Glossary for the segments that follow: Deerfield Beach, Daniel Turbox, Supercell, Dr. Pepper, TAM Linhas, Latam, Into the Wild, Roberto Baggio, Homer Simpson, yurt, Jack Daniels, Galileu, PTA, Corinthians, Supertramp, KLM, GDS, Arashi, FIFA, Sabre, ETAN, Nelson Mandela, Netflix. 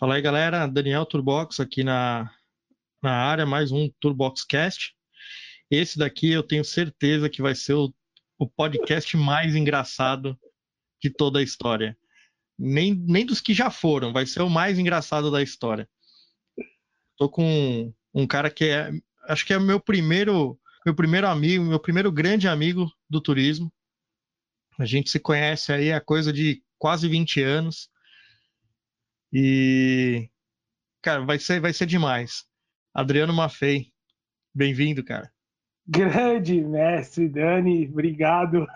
Fala aí, galera, Daniel Turbox aqui na área, mais um TurboxCast. Esse daqui eu tenho certeza que vai ser o podcast mais engraçado de toda a história. Nem dos que já foram, vai ser o mais engraçado da história. Tô com um cara que acho que é meu primeiro amigo, meu primeiro grande amigo do turismo. A gente se conhece aí há coisa de quase 20 anos. E, cara, vai ser demais. Adriano Maffei, bem-vindo, cara. Grande mestre Dani, obrigado.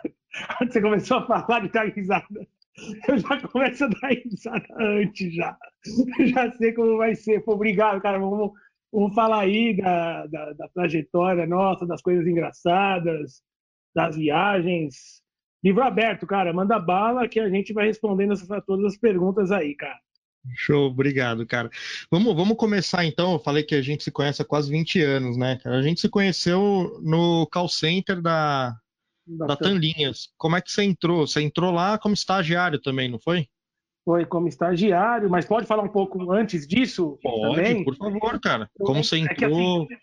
Quando você começou a falar de dar risada, eu já começo a dar risada antes já. Eu já sei como vai ser. Pô, obrigado, cara. Vamos falar aí da trajetória nossa, das coisas engraçadas, das viagens. Livro aberto, cara. Manda bala que a gente vai respondendo todas as perguntas aí, cara. Show, obrigado, cara. Vamos começar, então. Eu falei que a gente se conhece há quase 20 anos, né, cara? A gente se conheceu no call center da TAM Linhas. Como é que você entrou? Você entrou lá como estagiário também, não foi? Foi como estagiário, mas pode falar um pouco antes disso? Pode, também? Por favor, cara. Como você entrou... É que,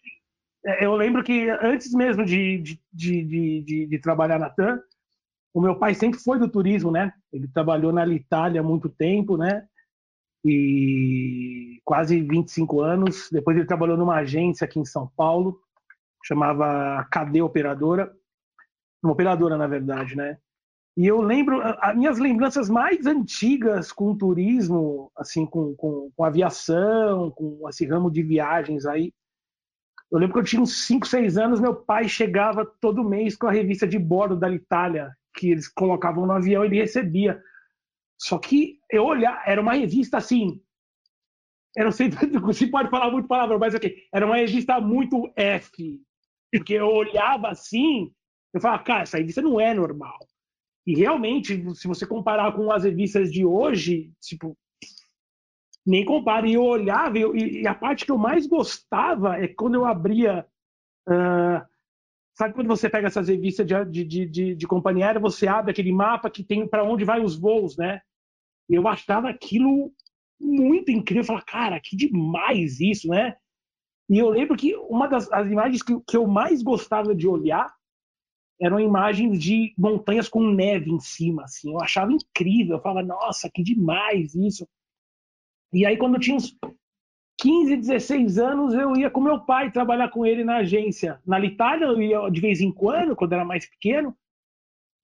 assim, eu lembro que antes mesmo de trabalhar na TAM, o meu pai sempre foi do turismo, né? Ele trabalhou na Itália há muito tempo, né? E quase 25 anos, depois ele trabalhou numa agência aqui em São Paulo, chamava CD Operadora, uma operadora na verdade, né? E eu lembro, as minhas lembranças mais antigas com turismo, assim, com aviação, com esse ramo de viagens aí, eu lembro que eu tinha uns 5, 6 anos, meu pai chegava todo mês com a revista de bordo da Itália, que eles colocavam no avião e ele recebia. Só que eu olhava, era uma revista assim, eu não sei se pode falar muito palavrão, mas ok, era uma revista muito F, porque eu olhava assim, eu falava, cara, essa revista não é normal. E realmente, se você comparar com as revistas de hoje, tipo, nem compara. E eu olhava, e a parte que eu mais gostava é quando eu abria... Sabe quando você pega essas revistas de companhia aérea, você abre aquele mapa que tem para onde vai os voos, né? Eu achava aquilo muito incrível. Eu falava, cara, que demais isso, né? E eu lembro que uma das imagens que eu mais gostava de olhar eram imagens de montanhas com neve em cima, assim. Eu achava incrível. Eu falava, nossa, que demais isso. E aí, quando eu tinha uns 15, 16 anos, eu ia com meu pai trabalhar com ele na agência. Na Itália, eu ia de vez em quando era mais pequeno.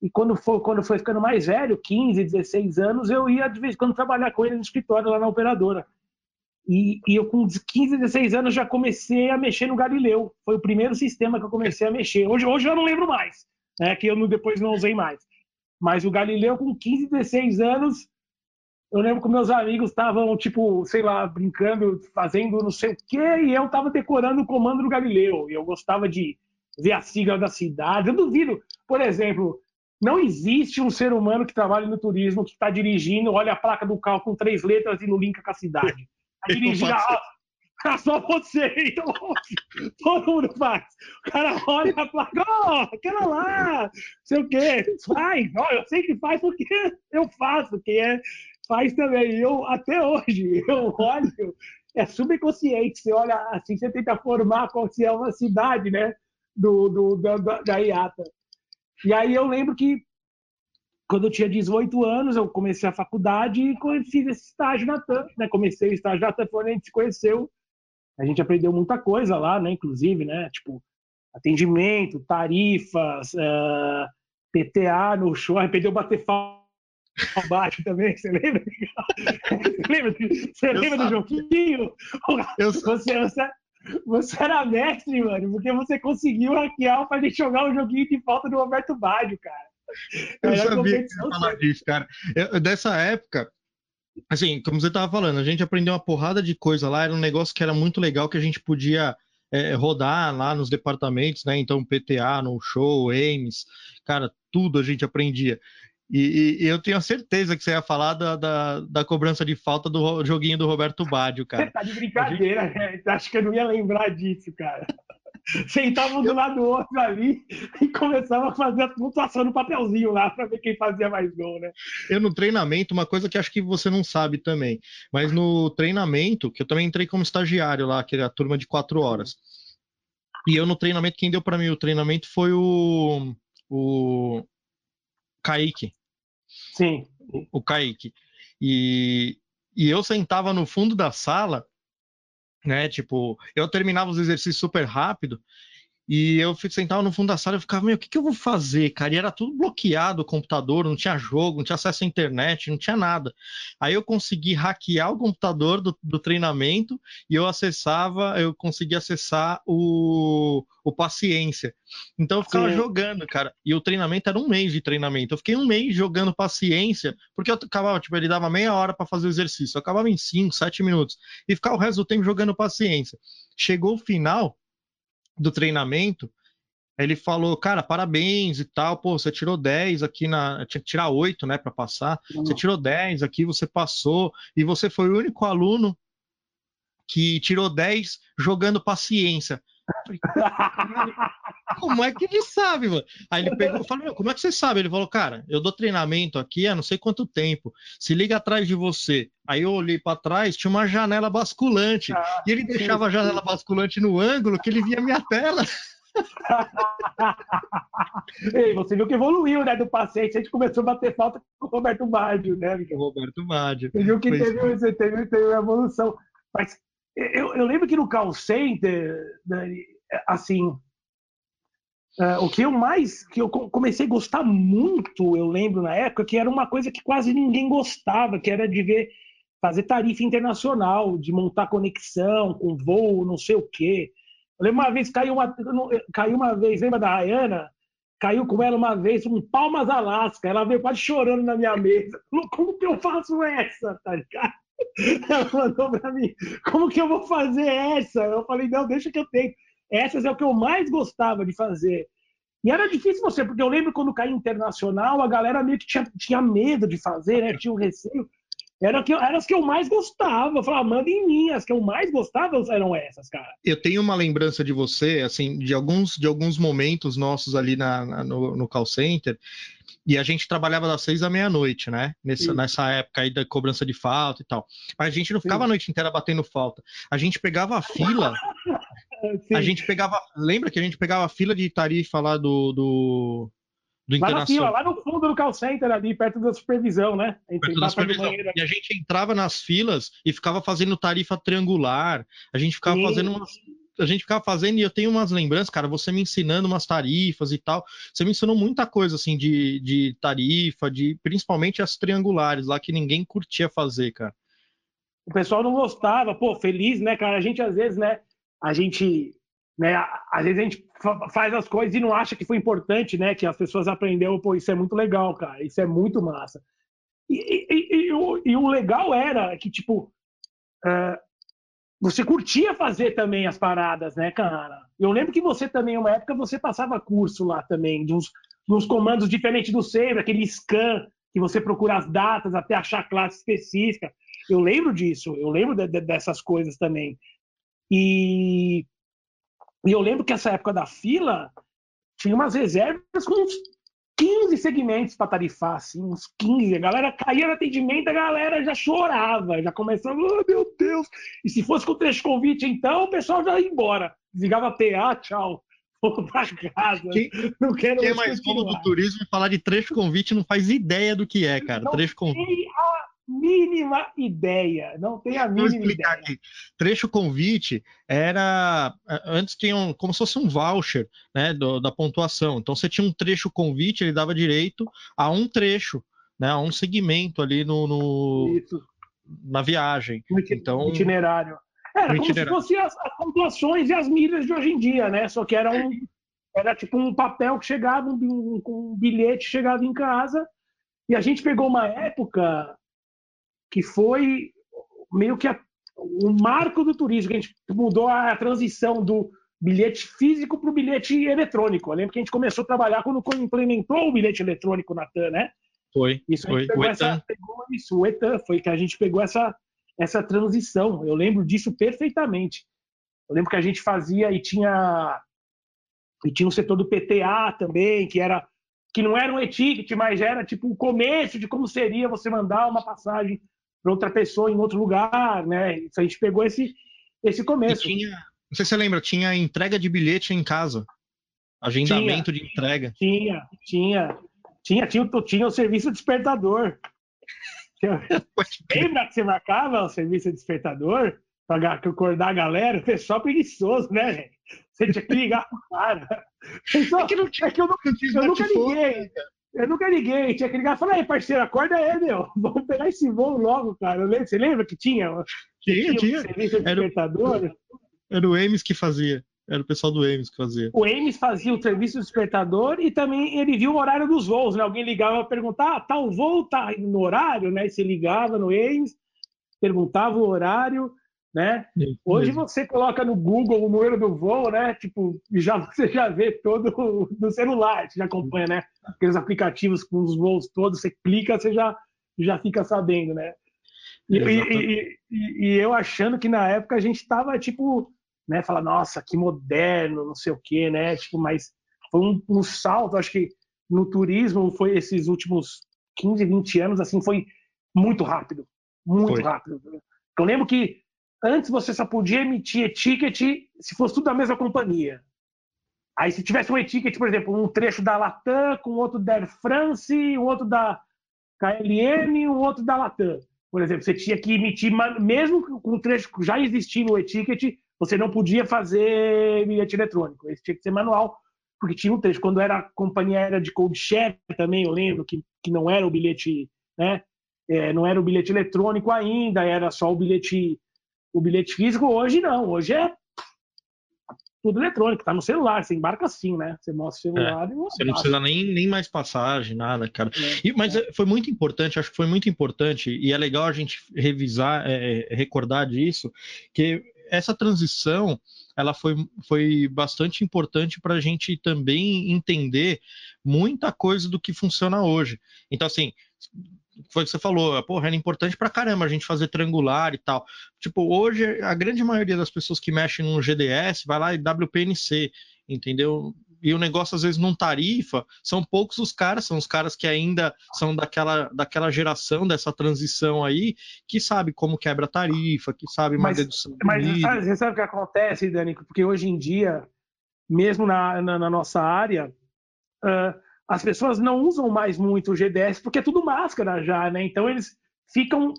E quando foi ficando mais velho, 15, 16 anos, eu ia de vez em quando trabalhar com ele no escritório lá na operadora. E eu com 15, 16 anos já comecei a mexer no Galileu. Foi o primeiro sistema que eu comecei a mexer. Hoje eu não lembro mais, né? Que eu depois não usei mais. Mas o Galileu com 15, 16 anos... Eu lembro que meus amigos estavam, tipo, sei lá, brincando, fazendo não sei o quê, e eu estava decorando o comando do Galileu. E eu gostava de ver a sigla da cidade. Eu duvido, por exemplo, não existe um ser humano que trabalha no turismo que está dirigindo, olha a placa do carro com 3 letras e não linka com a cidade. Está dirigindo só você, então todo mundo faz. O cara olha a placa, aquela lá, sei o quê, faz. Eu sei que faz porque eu faço, que é... Faz também, eu até hoje, eu olho, é subconsciente, você olha assim, você tenta formar qual se é uma cidade, né, da IATA. E aí eu lembro que, quando eu tinha 18 anos, eu comecei a faculdade e fiz esse estágio na TAM, né, comecei o estágio na TAM, foi onde a gente se conheceu, a gente aprendeu muita coisa lá, né, inclusive, né, tipo, atendimento, tarifas, PTA no show, aprendeu a bater falta, abaixo também, você lembra? Você lembra do joguinho? Você era mestre, mano, porque você conseguiu hackear pra gente jogar um joguinho de falta do Roberto Baggio, cara. Eu sabia que você ia falar disso, cara. Dessa época, assim, como você tava falando, a gente aprendeu uma porrada de coisa lá, era um negócio que era muito legal, que a gente podia rodar lá nos departamentos, né? Então, PTA, no show, Ames, cara, tudo a gente aprendia. E eu tenho a certeza que você ia falar da cobrança de falta do joguinho do Roberto Baggio, cara. Você tá de brincadeira, né? Acho que eu não ia lembrar disso, cara. sentavam do lado do outro ali e começavam a fazer a pontuação no papelzinho lá para ver quem fazia mais gol, né? Eu no treinamento, uma coisa que acho que você não sabe também, mas no treinamento, que eu também entrei como estagiário lá, que era a turma de 4 horas. E eu no treinamento, quem deu para mim o treinamento foi o Kaique. Sim. O Kaique. E eu sentava no fundo da sala, né, tipo, eu terminava os exercícios super rápido e eu sentava no fundo da sala e ficava, meu, o que eu vou fazer, cara? E era tudo bloqueado, o computador, não tinha jogo, não tinha acesso à internet, não tinha nada. Aí eu consegui hackear o computador do treinamento e eu consegui acessar o Paciência. Então eu ficava jogando, cara, e o treinamento era um mês de treinamento, eu fiquei um mês jogando Paciência, porque eu acabava, tipo, ele dava meia hora para fazer o exercício, eu acabava em 5, 7 minutos, e ficava o resto do tempo jogando Paciência. Chegou o final do treinamento, ele falou, cara, parabéns e tal, pô, você tirou 10 aqui tinha que tirar 8, né, para passar, você tirou 10 aqui, você passou, e você foi o único aluno que tirou 10 jogando Paciência. Como é que ele sabe, mano? Aí ele pegou e falou, meu, como é que você sabe? Ele falou, cara, eu dou treinamento aqui há não sei quanto tempo, se liga atrás de você. Aí eu olhei pra trás, tinha uma janela basculante, e ele deixava a janela basculante no ângulo que ele via a minha tela. Ei, você viu que evoluiu, né, do paciente? A gente começou a bater falta com o Roberto Baggio, né, Miguel? Roberto Baggio. Você viu que teve uma evolução. Mas eu lembro que no call center, Dani, assim, o que eu comecei a gostar muito, eu lembro na época, que era uma coisa que quase ninguém gostava, que era de fazer tarifa internacional, de montar conexão com voo, não sei o quê. Eu lembro uma vez, caiu uma vez, lembra da Rayana? Caiu com ela uma vez um Palmas Alasca, ela veio quase chorando na minha mesa. Como que eu faço essa, tá ligado? Ela mandou pra mim, como que eu vou fazer essa? Eu falei, não, deixa que eu tenho. Essas é o que eu mais gostava de fazer. E era difícil você, porque eu lembro quando caía internacional, a galera meio que tinha medo de fazer, né? Tinha um receio. Era as que eu mais gostava. Eu falava, manda em mim. As que eu mais gostava eram essas, cara. Eu tenho uma lembrança de você, assim, de alguns momentos nossos ali no call center. E a gente trabalhava das 6 à meia-noite, né? Nessa época aí da cobrança de falta e tal. Mas a gente não ficava a noite inteira batendo falta. A gente pegava a fila. Sim. A gente pegava. Lembra que a gente pegava a fila de tarifa lá do Internacional? Fila, lá no fundo do call center, ali perto da supervisão, né? Perto da supervisão. E a gente entrava nas filas e ficava fazendo tarifa triangular. A gente ficava fazendo umas. A gente ficava fazendo, e eu tenho umas lembranças, cara, você me ensinando umas tarifas e tal, você me ensinou muita coisa, assim, de tarifa, principalmente as triangulares lá, que ninguém curtia fazer, cara. O pessoal não gostava, pô, feliz, né, cara, a gente às vezes, né, a gente faz as coisas e não acha que foi importante, né, que as pessoas aprenderam, pô, isso é muito legal, cara, isso é muito massa. E o legal era que, tipo, você curtia fazer também as paradas, né, cara? Eu lembro que você também, uma época, você passava curso lá também, de uns comandos diferentes do Sabre, aquele scan que você procura as datas até achar classe específica. Eu lembro disso, eu lembro dessas coisas também. E eu lembro que essa época da fila tinha umas reservas com uns 15 segmentos para tarifar, assim, uns 15. A galera caía no atendimento, a galera já chorava, já começava, oh, meu Deus. E se fosse com o trecho convite, então, o pessoal já ia embora. Desligava PA, tchau. Vou pra casa. Quem é mais como do turismo e falar de trecho convite não faz ideia do que é, cara. Não trecho convite. Tem a mínima ideia. Não tem a mínima ideia. Aqui. Trecho convite era... Antes tinha como se fosse um voucher, né, da pontuação. Então você tinha um trecho convite, ele dava direito a um trecho, né, a um segmento ali na viagem. Então, itinerário. Era como se fossem as pontuações e as milhas de hoje em dia, né? Só que era tipo um papel que chegava, um bilhete que chegava em casa. E a gente pegou uma época que foi meio que o marco do turismo, que a gente mudou a transição do bilhete físico para o bilhete eletrônico. Eu lembro que a gente começou a trabalhar quando implementou o bilhete eletrônico na TAM, né? O ETAN foi que a gente pegou essa transição. Eu lembro disso perfeitamente. Eu lembro que a gente fazia e tinha E tinha o setor do PTA também, que não era um e-ticket, mas era tipo o começo de como seria você mandar uma passagem para outra pessoa em outro lugar, né? Isso, a gente pegou esse começo. Tinha, não sei se você lembra, tinha entrega de bilhete em casa, agendamento de entrega. Tinha o serviço despertador. Lembra que você marcava o serviço despertador para acordar a galera? Você é só preguiçoso, né, gente? Você tinha que ligar pro cara. Eu nunca liguei, tinha que ligar e falar, aí, parceiro, acorda aí, meu, vamos pegar esse voo logo, cara. Você lembra que tinha? Tinha. Serviço despertador? Era o Emes que fazia. Era o pessoal do Emes que fazia. O Emes fazia o serviço despertador e também ele via o horário dos voos, né? Alguém ligava para perguntar, tal voo tá no horário, né? E você ligava no Emes, perguntava o horário, né? Hoje você coloca no Google o número do voo, né? Tipo, você já vê todo no celular, você já acompanha, né? Aqueles aplicativos com os voos todos, você clica, você já fica sabendo, né? E eu achando que na época a gente tava, tipo... Né, fala, nossa, que moderno, não sei o quê, né? Tipo, mas foi um salto, acho que no turismo foi esses últimos 15, 20 anos, assim, foi muito rápido. Eu lembro que antes você só podia emitir etiquete se fosse tudo da mesma companhia. Aí se tivesse um etiquete, por exemplo, um trecho da Latam com outro da Air France, um outro da KLM e um outro da Latam. Por exemplo, você tinha que emitir, mesmo com um trecho que já existia no etiquete, você não podia fazer bilhete eletrônico, esse tinha que ser manual, porque tinha um trecho. Quando era a companhia aérea de code share também, eu lembro que não era o bilhete, né? Não era o bilhete eletrônico ainda, era só o bilhete físico. Hoje não, hoje é tudo eletrônico, tá no celular, você embarca assim, né? Você mostra o celular e você não precisa nem mais passagem, nada, cara. Foi muito importante, acho que foi muito importante, e é legal a gente recordar disso, que essa transição, ela foi bastante importante para a gente também entender muita coisa do que funciona hoje. Então, assim, foi o que você falou, porra, era importante pra caramba a gente fazer triangular e tal. Tipo, hoje, a grande maioria das pessoas que mexem no GDS vai lá e WPNC, entendeu? E o negócio, às vezes, não tarifa, são poucos os caras, são os caras que ainda são daquela geração, dessa transição aí, que sabe como quebra a tarifa, que sabe mais redução. Mas você sabe o que acontece, Dani? Porque hoje em dia, mesmo na nossa área, as pessoas não usam mais muito o GDS, porque é tudo máscara já, né? Então, eles ficam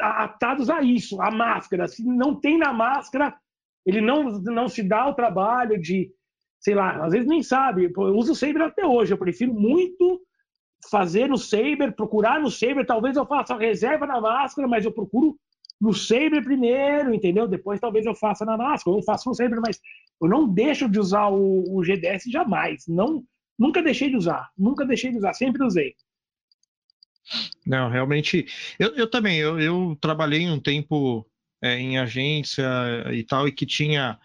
atados a isso, a máscara. Se não tem na máscara, ele não se dá o trabalho de... Sei lá, às vezes nem sabe. Eu uso o Sabre até hoje. Eu prefiro muito fazer no Sabre, procurar no Sabre. Talvez eu faça reserva na máscara, mas eu procuro no Sabre primeiro, entendeu? Depois talvez eu faça na máscara, eu faço no Sabre, mas eu não deixo de usar o GDS jamais. Nunca deixei de usar, sempre usei. Não, realmente. Eu também. Eu trabalhei um tempo em agência e tal, e que tinha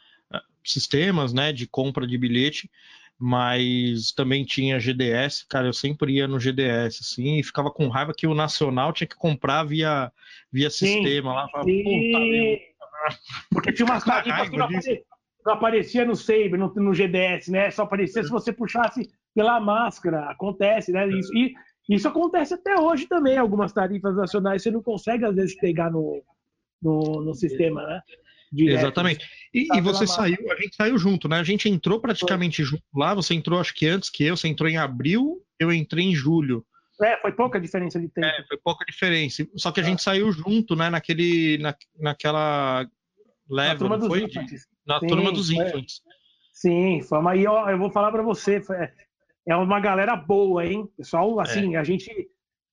sistemas, né, de compra de bilhete, mas também tinha GDS, cara, eu sempre ia no GDS, assim, e ficava com raiva que o nacional tinha que comprar via sistema lá. Pra... Porque tinha umas tarifas que não aparecia no Sabre, no GDS, né, só aparecia se você puxasse pela máscara, acontece, né, e isso acontece até hoje também, algumas tarifas nacionais você não consegue, às vezes, pegar no sistema, né. Direto. Exatamente. E você saiu, a gente saiu junto, né? A gente entrou praticamente junto lá, você entrou acho que antes que eu, você entrou em abril, eu entrei em julho. Foi pouca diferença de tempo. Foi pouca diferença. Só que a gente saiu junto, né? Naquela leva, turma dos Infants. Sim, fama. E ó, eu vou falar pra você, é uma galera boa, hein? Pessoal, assim, a gente,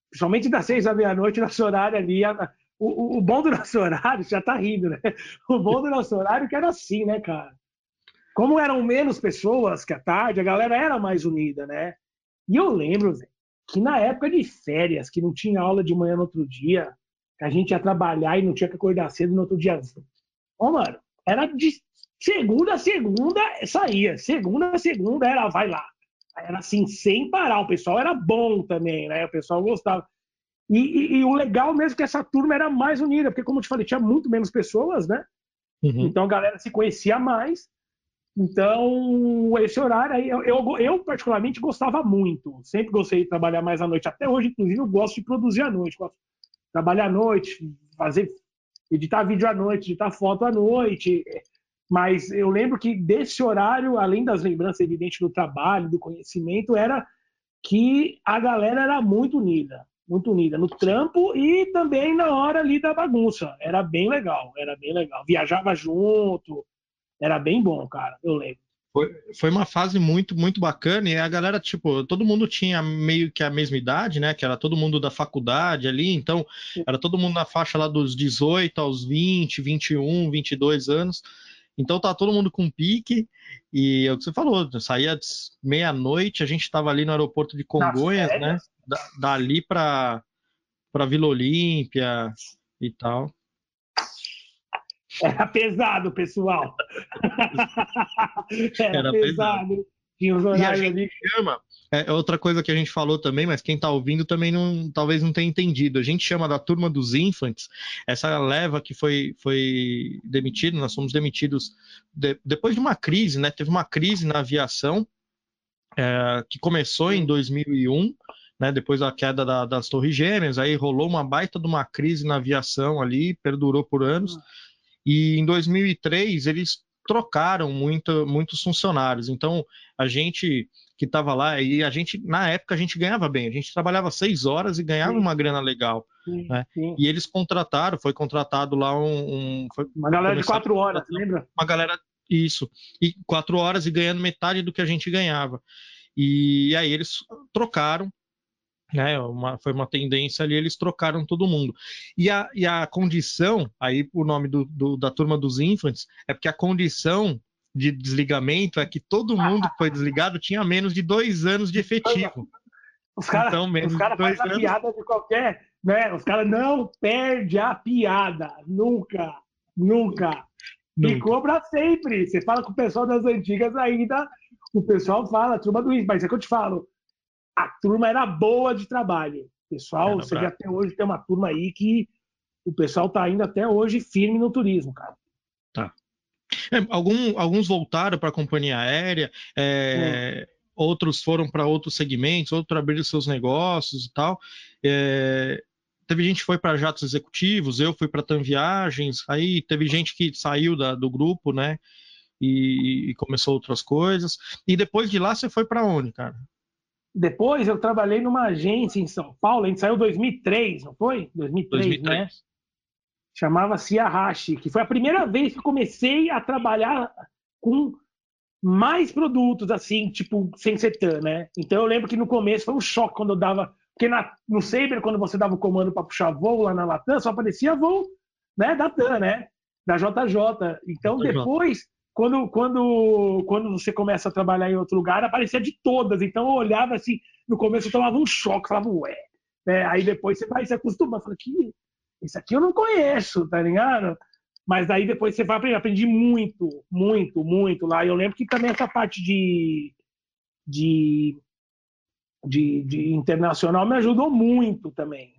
principalmente das 6 da meia-noite, nosso horário ali... O bom do nosso horário, já tá rindo, né? O bom do nosso horário que era assim, né, cara? Como eram menos pessoas que à tarde, a galera era mais unida, né? E eu lembro, véio, que na época de férias, que não tinha aula de manhã no outro dia, que a gente ia trabalhar e não tinha que acordar cedo no outro dia. Ó, mano, era de segunda a segunda, saía. Segunda a segunda era vai lá. Era assim, sem parar. O pessoal era bom também, né? O pessoal gostava. E o legal mesmo é que essa turma era mais unida, porque como eu te falei, tinha muito menos pessoas, né? Então a galera se conhecia mais Então, esse horário aí, eu particularmente gostava muito. Sempre gostei de trabalhar mais à noite. Até hoje, inclusive, eu gosto de produzir à noite. Trabalhar à noite, editar vídeo à noite, editar foto à noite. Mas eu lembro que desse horário, além das lembranças evidentes do trabalho, do conhecimento, era que a galera era muito unida. Muito unida no trampo e também na hora ali da bagunça. Era bem legal, era bem legal. Viajava junto, era bem bom, cara, eu lembro. Foi uma fase muito, muito bacana e a galera, tipo, todo mundo tinha meio que a mesma idade, né? Que era todo mundo da faculdade ali, então era todo mundo na faixa lá dos 18 aos 20, 21, 22 anos. Então tá todo mundo com pique e é o que você falou, saía meia-noite, a gente tava ali no aeroporto de Congonhas, né? Dali para Vila Olímpia e tal. Era pesado, pessoal. Era pesado. Tinha os horários e a gente chama. É outra coisa que a gente falou também, mas quem está ouvindo também não, talvez não tenha entendido. A gente chama da turma dos Infants, essa leva que foi demitida, nós fomos demitidos depois de uma crise, né? Teve uma crise na aviação que começou em 2001, né? Depois da queda das Torres Gêmeas, aí rolou uma baita de uma crise na aviação ali, perdurou por anos. E em 2003 eles trocaram muitos funcionários. Então a gente que estava lá, e a gente, na época, a gente ganhava bem, a gente trabalhava 6 horas e ganhava uma grana legal, né? E eles contrataram, foi contratado lá uma galera de 4 horas, lembra? Uma galera, isso, e 4 horas e ganhando metade do que a gente ganhava. E aí eles trocaram, né? Foi uma tendência ali, eles trocaram todo mundo. E a condição, aí o nome da turma dos Infants, é porque a condição de desligamento é que todo mundo que foi desligado tinha menos de 2 anos de efetivo. Os caras fazem a piada de qualquer, né? Os caras não perdem a piada, nunca, nunca. Ficou para sempre. Você fala com o pessoal das antigas ainda, o pessoal fala, a turma do Infants, mas é que eu te falo, a turma era boa de trabalho. Pessoal, você vê até hoje, tem uma turma aí que o pessoal tá ainda até hoje firme no turismo, cara. Tá. Alguns voltaram para a companhia aérea, outros foram para outros segmentos, outros abriram seus negócios e tal. Teve gente que foi para jatos executivos, eu fui para TAM Viagens, aí teve gente que saiu do grupo, né? E começou outras coisas. E depois de lá você foi para onde, cara? Depois eu trabalhei numa agência em São Paulo, a gente saiu em 2003, não foi? 2003. Né? Chamava-se Arashi, que foi a primeira vez que eu comecei a trabalhar com mais produtos, assim, tipo, sem ser TAM, né? Então eu lembro que no começo foi um choque quando eu dava... Porque no Sabre, quando você dava o comando para puxar voo lá na Latam, só aparecia voo, né, da TAM, né? Da JJ. Então depois, quando você começa a trabalhar em outro lugar, aparecia de todas. Então eu olhava assim, no começo eu tomava um choque, falava, ué. Né? Aí depois você vai se acostumar, fala, que... Isso aqui eu não conheço, tá ligado? Mas aí depois você vai aprender. Aprendi muito, muito, muito lá. Eu lembro que também essa parte de internacional me ajudou muito também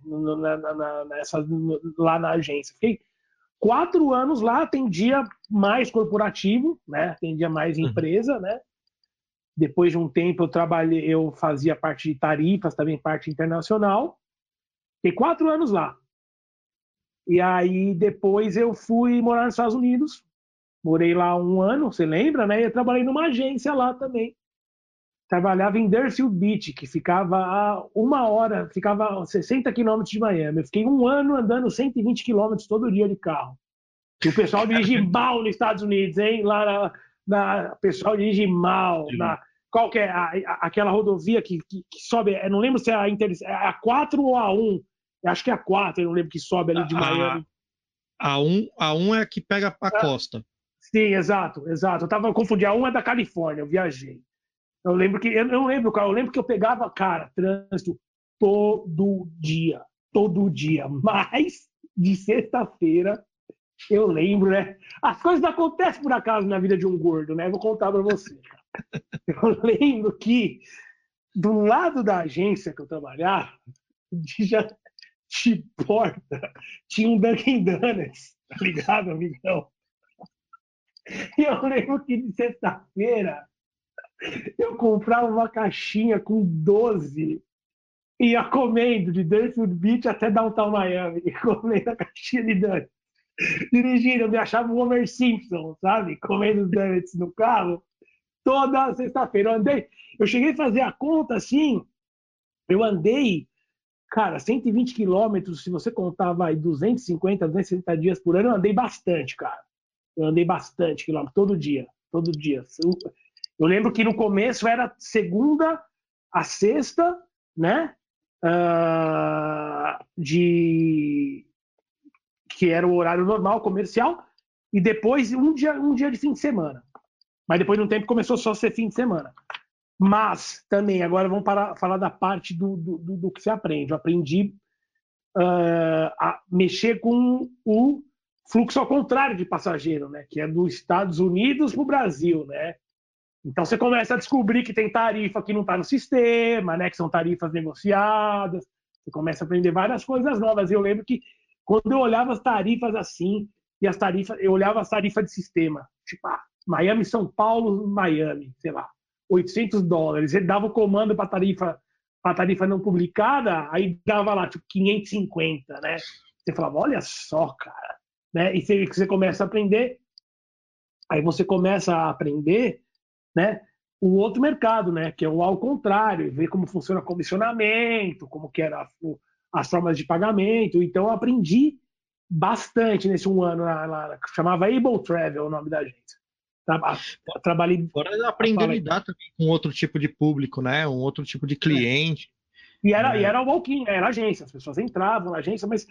lá na agência. Fiquei 4 anos lá, atendia mais corporativo, né? Atendia mais empresa, né? Depois de um tempo eu fazia parte de tarifas, também parte internacional. Fiquei 4 anos lá. E aí depois eu fui morar nos Estados Unidos, morei lá 1 ano, você lembra, né? Eu trabalhei numa agência lá também, trabalhava em Deerfield Beach, que ficava a 1 hora, ficava a 60 quilômetros de Miami. Eu fiquei 1 ano andando 120 quilômetros todo dia de carro. E o pessoal dirige mal nos Estados Unidos, hein? Lá o pessoal dirige mal. Qual que é aquela rodovia que sobe, eu não lembro se é a 4 ou a 1. Acho que é a 4, eu não lembro, que sobe ali de Miami. A 1 é a que pega a costa. Sim, exato, exato. Eu confundi, a 1 é da Califórnia, eu viajei. Eu lembro que eu pegava, cara, trânsito todo dia, mas de sexta-feira, eu lembro, né? As coisas acontecem por acaso na vida de um gordo, né? Vou contar pra você, cara. Eu lembro que do lado da agência que eu trabalhava, de porta, tinha um Dunkin' Donuts, tá ligado, amigão? E eu lembro que de sexta-feira eu comprava uma caixinha com 12 e ia comendo de Deerfield Beach até Downtown Miami, comendo a caixinha de donuts. Dirigindo, eu me achava o Homer Simpson, sabe? Comendo os donuts no carro toda sexta-feira. Eu cheguei a fazer a conta assim, eu andei, cara, 120 quilômetros, se você contava aí 250, 260 dias por ano, eu andei bastante, cara. Eu andei bastante quilômetros, todo dia. Eu lembro que no começo era segunda a sexta, né? Que era o horário normal, comercial, e depois um dia de fim de semana. Mas depois de um tempo começou só a ser fim de semana. Mas também, agora vamos falar da parte do que você aprende. Eu aprendi a mexer com o fluxo ao contrário de passageiro, né? Que é dos Estados Unidos para o Brasil, né? Então você começa a descobrir que tem tarifa que não está no sistema, né? Que são tarifas negociadas. Você começa a aprender várias coisas novas. Eu lembro que quando eu olhava as tarifas assim, eu olhava as tarifas de sistema. Tipo, Miami, São Paulo, Miami, sei lá, $800. Ele dava o comando para a tarifa não publicada, aí dava lá, tipo, 550, né? Você falava, olha só, cara. Né? E você começa a aprender, né, o outro mercado, né? Que é o ao contrário, ver como funciona o comissionamento, como que era as formas de pagamento. Então, eu aprendi bastante nesse um ano, chamava Able Travel, o nome da gente. Trabalhei. Agora aprender a lidar também com outro tipo de público, né? Um outro tipo de cliente. É. E era o walk-in, era agência, as pessoas entravam na agência, mas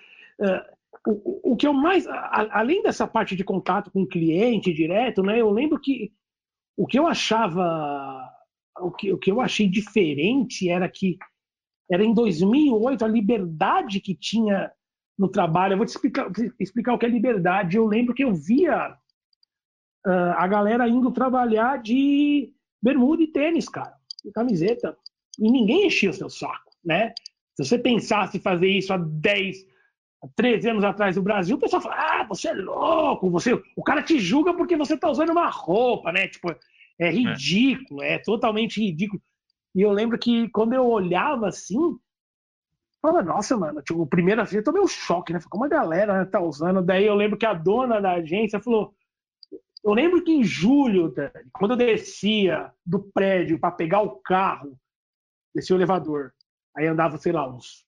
o que eu mais, além dessa parte de contato com o cliente direto, né? Eu lembro que o que eu achei diferente era que era em 2008 a liberdade que tinha no trabalho. Eu vou te explicar o que é liberdade. Eu lembro que eu via a galera indo trabalhar de bermuda e tênis, cara, e camiseta. E ninguém enchia o seu saco, né? Se você pensasse em fazer isso há 10, 13 anos atrás no Brasil, o pessoal fala, você é louco, o cara te julga porque você tá usando uma roupa, né? Tipo, é ridículo, é totalmente ridículo. E eu lembro que quando eu olhava assim, eu falava, nossa, mano, tipo, o primeiro assim, eu tomei um choque, né? Como a galera, né, tá usando. Daí eu lembro que a dona da agência falou, eu lembro que em julho, Dani, quando eu descia do prédio para pegar o carro, descia o elevador, aí andava, sei lá, uns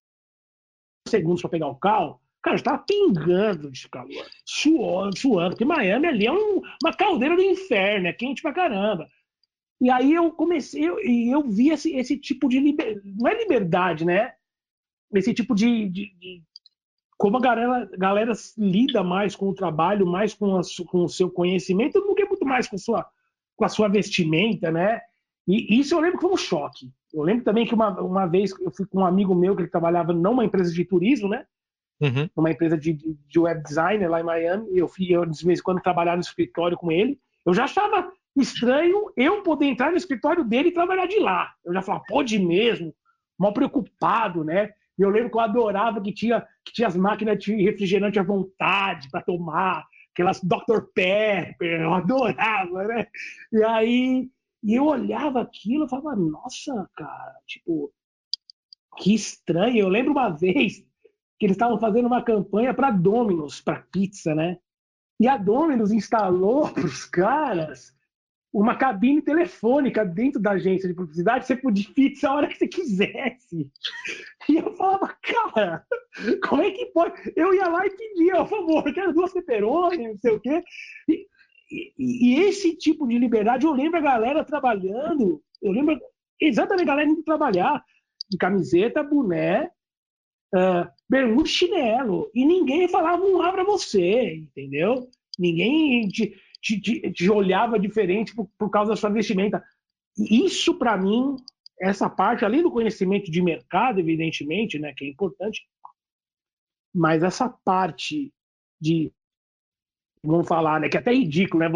segundos para pegar o carro, cara, eu estava pingando de calor, suando, porque Miami ali é uma caldeira do inferno, é quente pra caramba. E aí eu comecei, eu vi esse tipo de liberdade, não é liberdade, né? Esse tipo de como a galera lida mais com o trabalho, mais com o seu conhecimento, não quer muito mais com a sua vestimenta, né? E isso eu lembro que foi um choque. Eu lembro também que uma vez eu fui com um amigo meu que ele trabalhava numa empresa de turismo, né? Uhum. Uma empresa de web designer lá em Miami. Eu de vez em quando trabalhava no escritório com ele. Eu já achava estranho eu poder entrar no escritório dele e trabalhar de lá. Eu já falava, pode mesmo? Mal preocupado, né? Eu lembro que eu adorava que tinha as máquinas de refrigerante à vontade para tomar, aquelas Dr. Pepper, eu adorava, né? E aí eu olhava aquilo e falava, nossa, cara, tipo, que estranho. Eu lembro uma vez que eles estavam fazendo uma campanha para Domino's, para pizza, né? E a Domino's instalou para os caras uma cabine telefônica dentro da agência de publicidade, você podia pizza a hora que você quisesse. E eu falava, cara, como é que pode? Eu ia lá e pedia, por favor, eu quero 2 pepperoni, não sei o quê. E esse tipo de liberdade, eu lembro a galera trabalhando, eu lembro exatamente a galera indo trabalhar de camiseta, boné, bermuda e chinelo. E ninguém falava um A pra você, entendeu? Ninguém te olhava diferente por causa da sua vestimenta. Isso, para mim, essa parte, além do conhecimento de mercado, evidentemente, né, que é importante, mas essa parte de, vamos falar, né, que é até ridículo, né,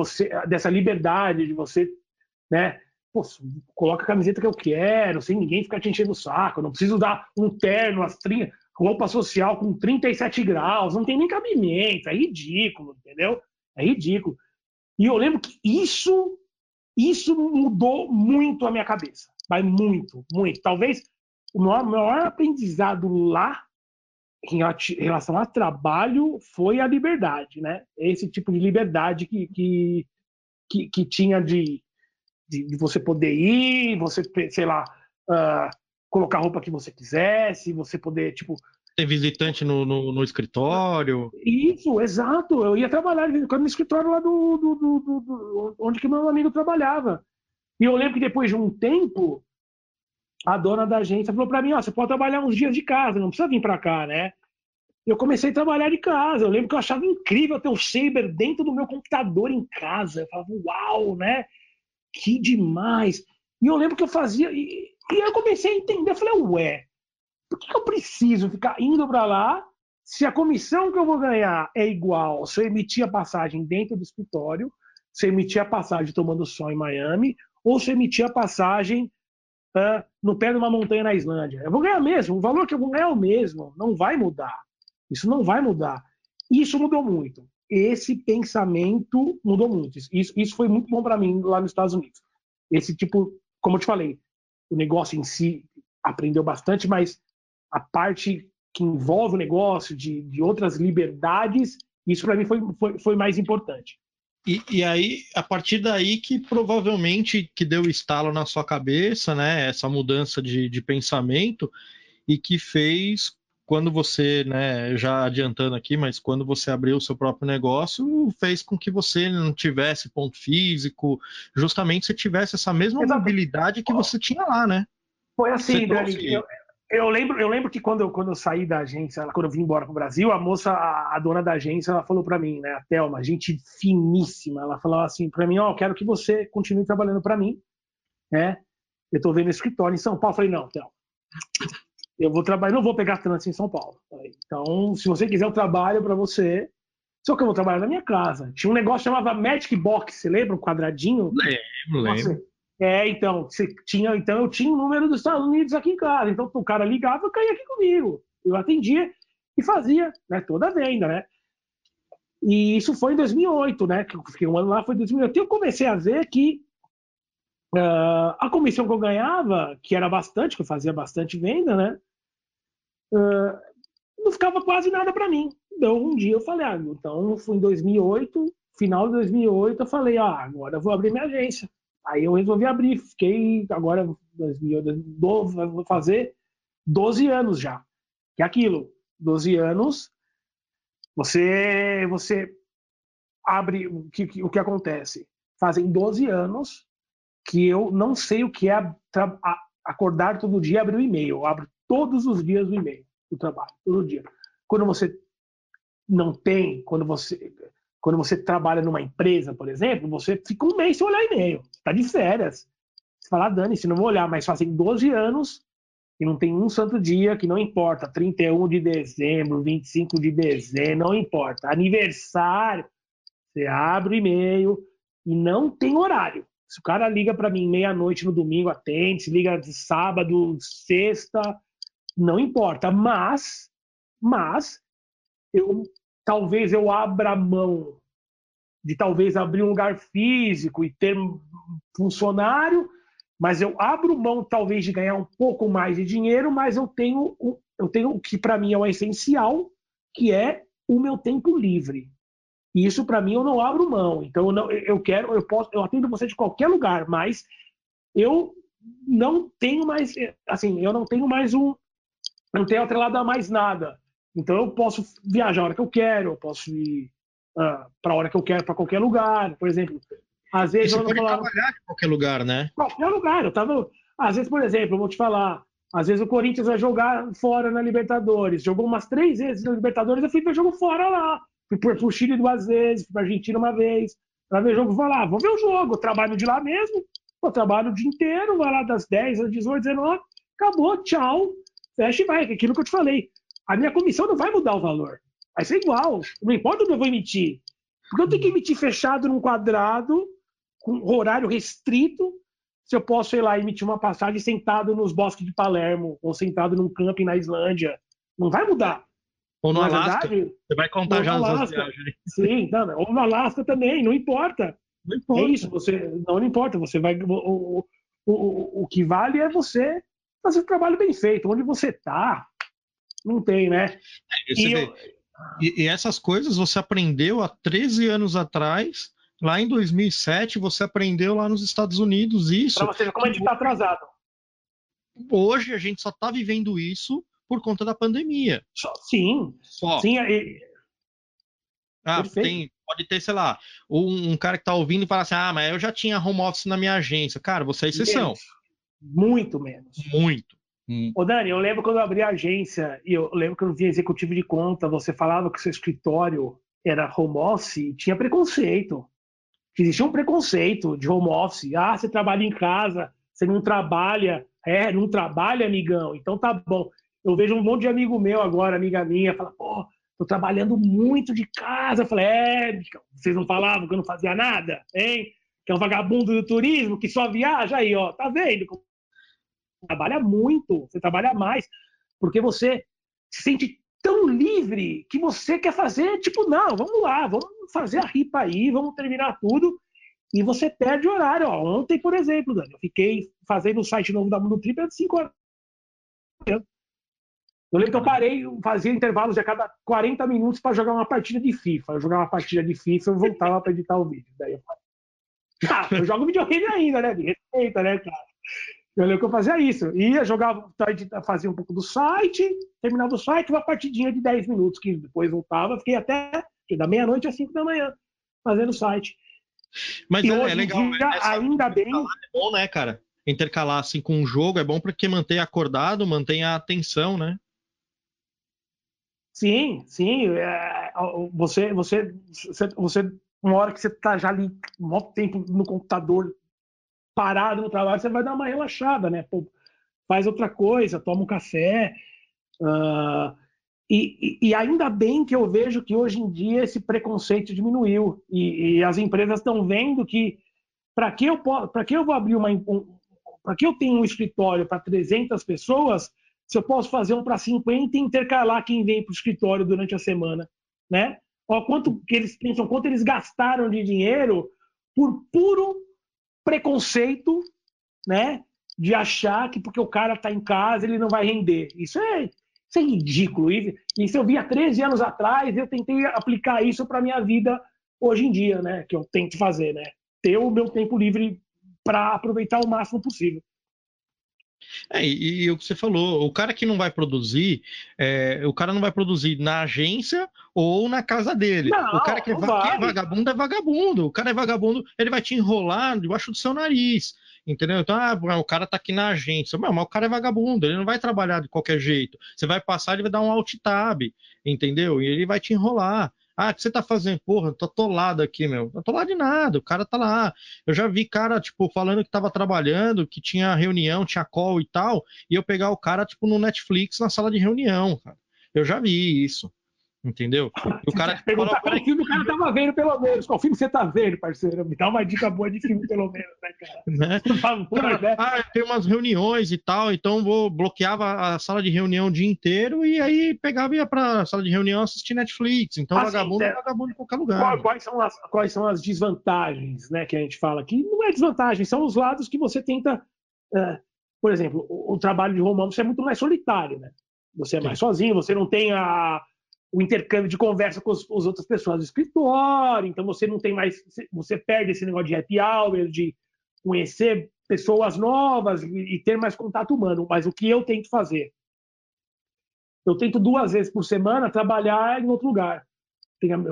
dessa liberdade de você, né, pô, coloca a camiseta que eu quero, sem ninguém ficar te enchendo o saco, eu não preciso dar um terno, roupa social com 37 graus, não tem nem cabimento, é ridículo, entendeu? É ridículo. E eu lembro que isso mudou muito a minha cabeça. Mas muito, muito. Talvez o maior aprendizado lá em relação a trabalho foi a liberdade, né? Esse tipo de liberdade que tinha de você poder ir, você, sei lá, colocar a roupa que você quisesse, você poder, tipo... Ter visitante no escritório. Isso, exato. Eu ia trabalhar no escritório lá do onde que meu amigo trabalhava. E eu lembro que depois de um tempo, a dona da agência falou para mim, ó, você pode trabalhar uns dias de casa, não precisa vir para cá, né? Eu comecei a trabalhar de casa. Eu lembro que eu achava incrível ter o Sabre dentro do meu computador em casa. Eu falava, uau, né? Que demais. E eu lembro que eu fazia... E aí eu comecei a entender, eu falei, ué, por que eu preciso ficar indo para lá se a comissão que eu vou ganhar é igual? Se eu emitir a passagem dentro do escritório, se eu emitir a passagem tomando sol em Miami, ou se eu emitir a passagem no pé de uma montanha na Islândia. Eu vou ganhar mesmo, o valor que eu vou ganhar é o mesmo, não vai mudar. Isso não vai mudar. Isso mudou muito. Esse pensamento mudou muito. Isso foi muito bom para mim lá nos Estados Unidos. Esse tipo, como eu te falei, o negócio em si aprendeu bastante, mas a parte que envolve o negócio, de outras liberdades, isso para mim foi mais importante. E aí, a partir daí que provavelmente que deu estalo na sua cabeça, né? Essa mudança de pensamento e que fez, quando você, né, já adiantando aqui, mas quando você abriu o seu próprio negócio, fez com que você não tivesse ponto físico, justamente você tivesse essa mesma mobilidade que você tinha lá, né? Foi assim, Dani. Eu lembro que quando eu saí da agência, quando eu vim embora para o Brasil, a moça, a dona da agência, ela falou para mim, né, a Thelma, gente finíssima, ela falou assim para mim, ó, quero que você continue trabalhando para mim, né? Eu tô vendo escritório em São Paulo. Eu falei, não, Thelma, eu vou trabalhar, não vou pegar trânsito em São Paulo. Então, se você quiser, eu trabalho para você, só que eu vou trabalhar na minha casa. Tinha um negócio que chamava Magic Box, você lembra? Um quadradinho? Lembro. Então, eu tinha o número dos Estados Unidos aqui em casa. Então, o cara ligava, caía aqui comigo. Eu atendia e fazia, né, toda a venda, né? E isso foi em 2008, né? Que eu fiquei um ano lá, foi em 2008. E eu comecei a ver que a comissão que eu ganhava, que era bastante, que eu fazia bastante venda, né? Não ficava quase nada para mim. Então, um dia eu falei, então, foi em 2008, final de 2008, eu falei, agora eu vou abrir minha agência. Aí eu resolvi abrir, fiquei agora, 2012, vou fazer 12 anos já. Que é aquilo, 12 anos, você abre, o que acontece? Fazem 12 anos que eu não sei o que é acordar todo dia e abrir o e-mail. Eu abro todos os dias o e-mail do trabalho, todo dia. Quando você não tem, quando você trabalha numa empresa, por exemplo, você fica um mês sem olhar e-mail. Você está de férias. Você fala, dane-se, não vou olhar. Mas fazem 12 anos e não tem um santo dia, que não importa. 31 de dezembro, 25 de dezembro, não importa. Aniversário, você abre o e-mail e não tem horário. Se o cara liga para mim meia-noite no domingo, atende. Se liga de sábado, sexta, não importa. Mas eu... Talvez eu abra a mão de talvez abrir um lugar físico e ter funcionário, mas eu abro mão talvez de ganhar um pouco mais de dinheiro, mas eu tenho o que para mim é o essencial, que é o meu tempo livre. E isso para mim eu não abro mão. Então eu atendo você de qualquer lugar, mas eu não tenho mais, assim, não tenho atrelado a mais nada. Então, eu posso viajar a hora que eu quero, eu posso ir para a hora que eu quero, para qualquer lugar, por exemplo. Às vezes eu não falava... trabalhar em qualquer lugar, né? Qualquer lugar. Às vezes, por exemplo, eu vou te falar, às vezes o Corinthians vai jogar fora na Libertadores. Jogou umas 3 vezes na Libertadores, eu fui ver jogo fora lá. Fui para o Chile 2 vezes, fui para a Argentina 1 vez. Para ver jogo, vou lá, vou ver o jogo. Eu trabalho de lá mesmo, eu trabalho o dia inteiro, vai lá das 10 às 18, 19, acabou, tchau, fecha e vai. Aquilo que eu te falei. A minha comissão não vai mudar o valor. Vai ser igual. Não importa onde eu vou emitir. Porque eu tenho que emitir fechado num quadrado, com horário restrito, se eu posso, sei lá, emitir uma passagem sentado nos bosques de Palermo, ou sentado num camping na Islândia. Não vai mudar. Ou no Alasca. Verdade, você vai contar já as viagens. Sim, ou no Alasca também, não importa. Não importa. É isso, você, não importa, você vai. O que vale é você fazer o trabalho bem feito. Onde você está, não tem, né? E essas coisas você aprendeu há 13 anos atrás, lá em 2007, você aprendeu lá nos Estados Unidos isso. Pra você ver como a gente está atrasado. Hoje a gente só está vivendo isso por conta da pandemia. Sim. Só. Sim, pode ter, sei lá, um cara que está ouvindo e fala assim, ah, mas eu já tinha home office na minha agência. Cara, você é exceção. Muito menos. Muito. Ô, Dani, eu lembro quando eu abri a agência, e eu lembro que eu vi executivo de conta, você falava que seu escritório era home office e tinha preconceito. Existia um preconceito de home office. Ah, você trabalha em casa, você não trabalha. É, não trabalha, amigão. Então tá bom. Eu vejo um monte de amigo meu agora, amiga minha, fala, pô, tô trabalhando muito de casa. Eu falei, vocês não falavam que eu não fazia nada, hein? Que é um vagabundo do turismo, que só viaja aí, ó. Tá vendo? Trabalha muito, você trabalha mais, porque você se sente tão livre que você quer fazer, tipo, não, vamos lá, vamos fazer a ripa aí, vamos terminar tudo, e você perde o horário. Ó, ontem, por exemplo, Dani, eu fiquei fazendo o site novo da Mundo Trip às 5 horas. Eu lembro que eu parei, fazia intervalos de a cada 40 minutos para jogar uma partida de FIFA. Eu jogava uma partida de FIFA e voltava para editar o vídeo. Daí eu falei, eu jogo videogame ainda, né? Me respeita, né, cara? Eu lembro que eu fazia isso. Ia jogar, fazia um pouco do site, terminava o site, uma partidinha de 10 minutos, que depois voltava, fiquei até da meia-noite às 5 da manhã fazendo o site. Mas e hoje é legal, dia, ainda bem. É bom, né, cara? Intercalar assim com um jogo é bom porque mantém acordado, mantém a atenção, né? Sim, sim. Você uma hora que você tá já ali, um maior tempo no computador, parado no trabalho, você vai dar uma relaxada, né? Pô, faz outra coisa, toma um café. E ainda bem que eu vejo que hoje em dia esse preconceito diminuiu. E as empresas estão vendo que para que eu tenho um escritório para 300 pessoas, se eu posso fazer um para 50 e intercalar quem vem para o escritório durante a semana, né? Ó, quanto que eles pensam, quanto eles gastaram de dinheiro por puro preconceito, né, de achar que porque o cara tá em casa ele não vai render. Isso é ridículo. Isso eu vi há 13 anos atrás, eu tentei aplicar isso para minha vida hoje em dia, né, que eu tento fazer, né, ter o meu tempo livre para aproveitar o máximo possível. E o que você falou, o cara que não vai produzir, o cara não vai produzir na agência ou na casa dele. Não, o cara que é vagabundo é vagabundo. O cara é vagabundo, ele vai te enrolar debaixo do seu nariz, entendeu? Então, o cara tá aqui na agência. Mas o cara é vagabundo, ele não vai trabalhar de qualquer jeito. Você vai passar, ele vai dar um alt tab, entendeu? E ele vai te enrolar. Ah, o que você tá fazendo? Porra, tô atolado aqui, meu. Não atolado de nada, o cara tá lá. Eu já vi cara, tipo, falando que tava trabalhando, que tinha reunião, tinha call e tal, e eu pegar o cara, tipo, no Netflix, na sala de reunião, cara. Eu já vi isso, entendeu? E o cara... Perguntar qual filme o cara tava vendo, pelo menos. Qual filme você tá vendo, parceiro? Me dá uma dica boa de filme, pelo menos, né, cara? Né? Tem umas reuniões e tal, então bloqueava a sala de reunião o dia inteiro e aí pegava e ia pra sala de reunião assistir Netflix. Então, vagabundo é vagabundo em qualquer lugar. Quais são as desvantagens, né, que a gente fala aqui? Não é desvantagem, são os lados que você tenta... por exemplo, o trabalho de home office é muito mais solitário, né? Você é mais sozinho, você não tem o intercâmbio de conversa com as outras pessoas do escritório, então você não tem mais, você perde esse negócio de happy hour, de conhecer pessoas novas e ter mais contato humano. Mas o que eu tento fazer? Eu tento 2 vezes por semana trabalhar em outro lugar.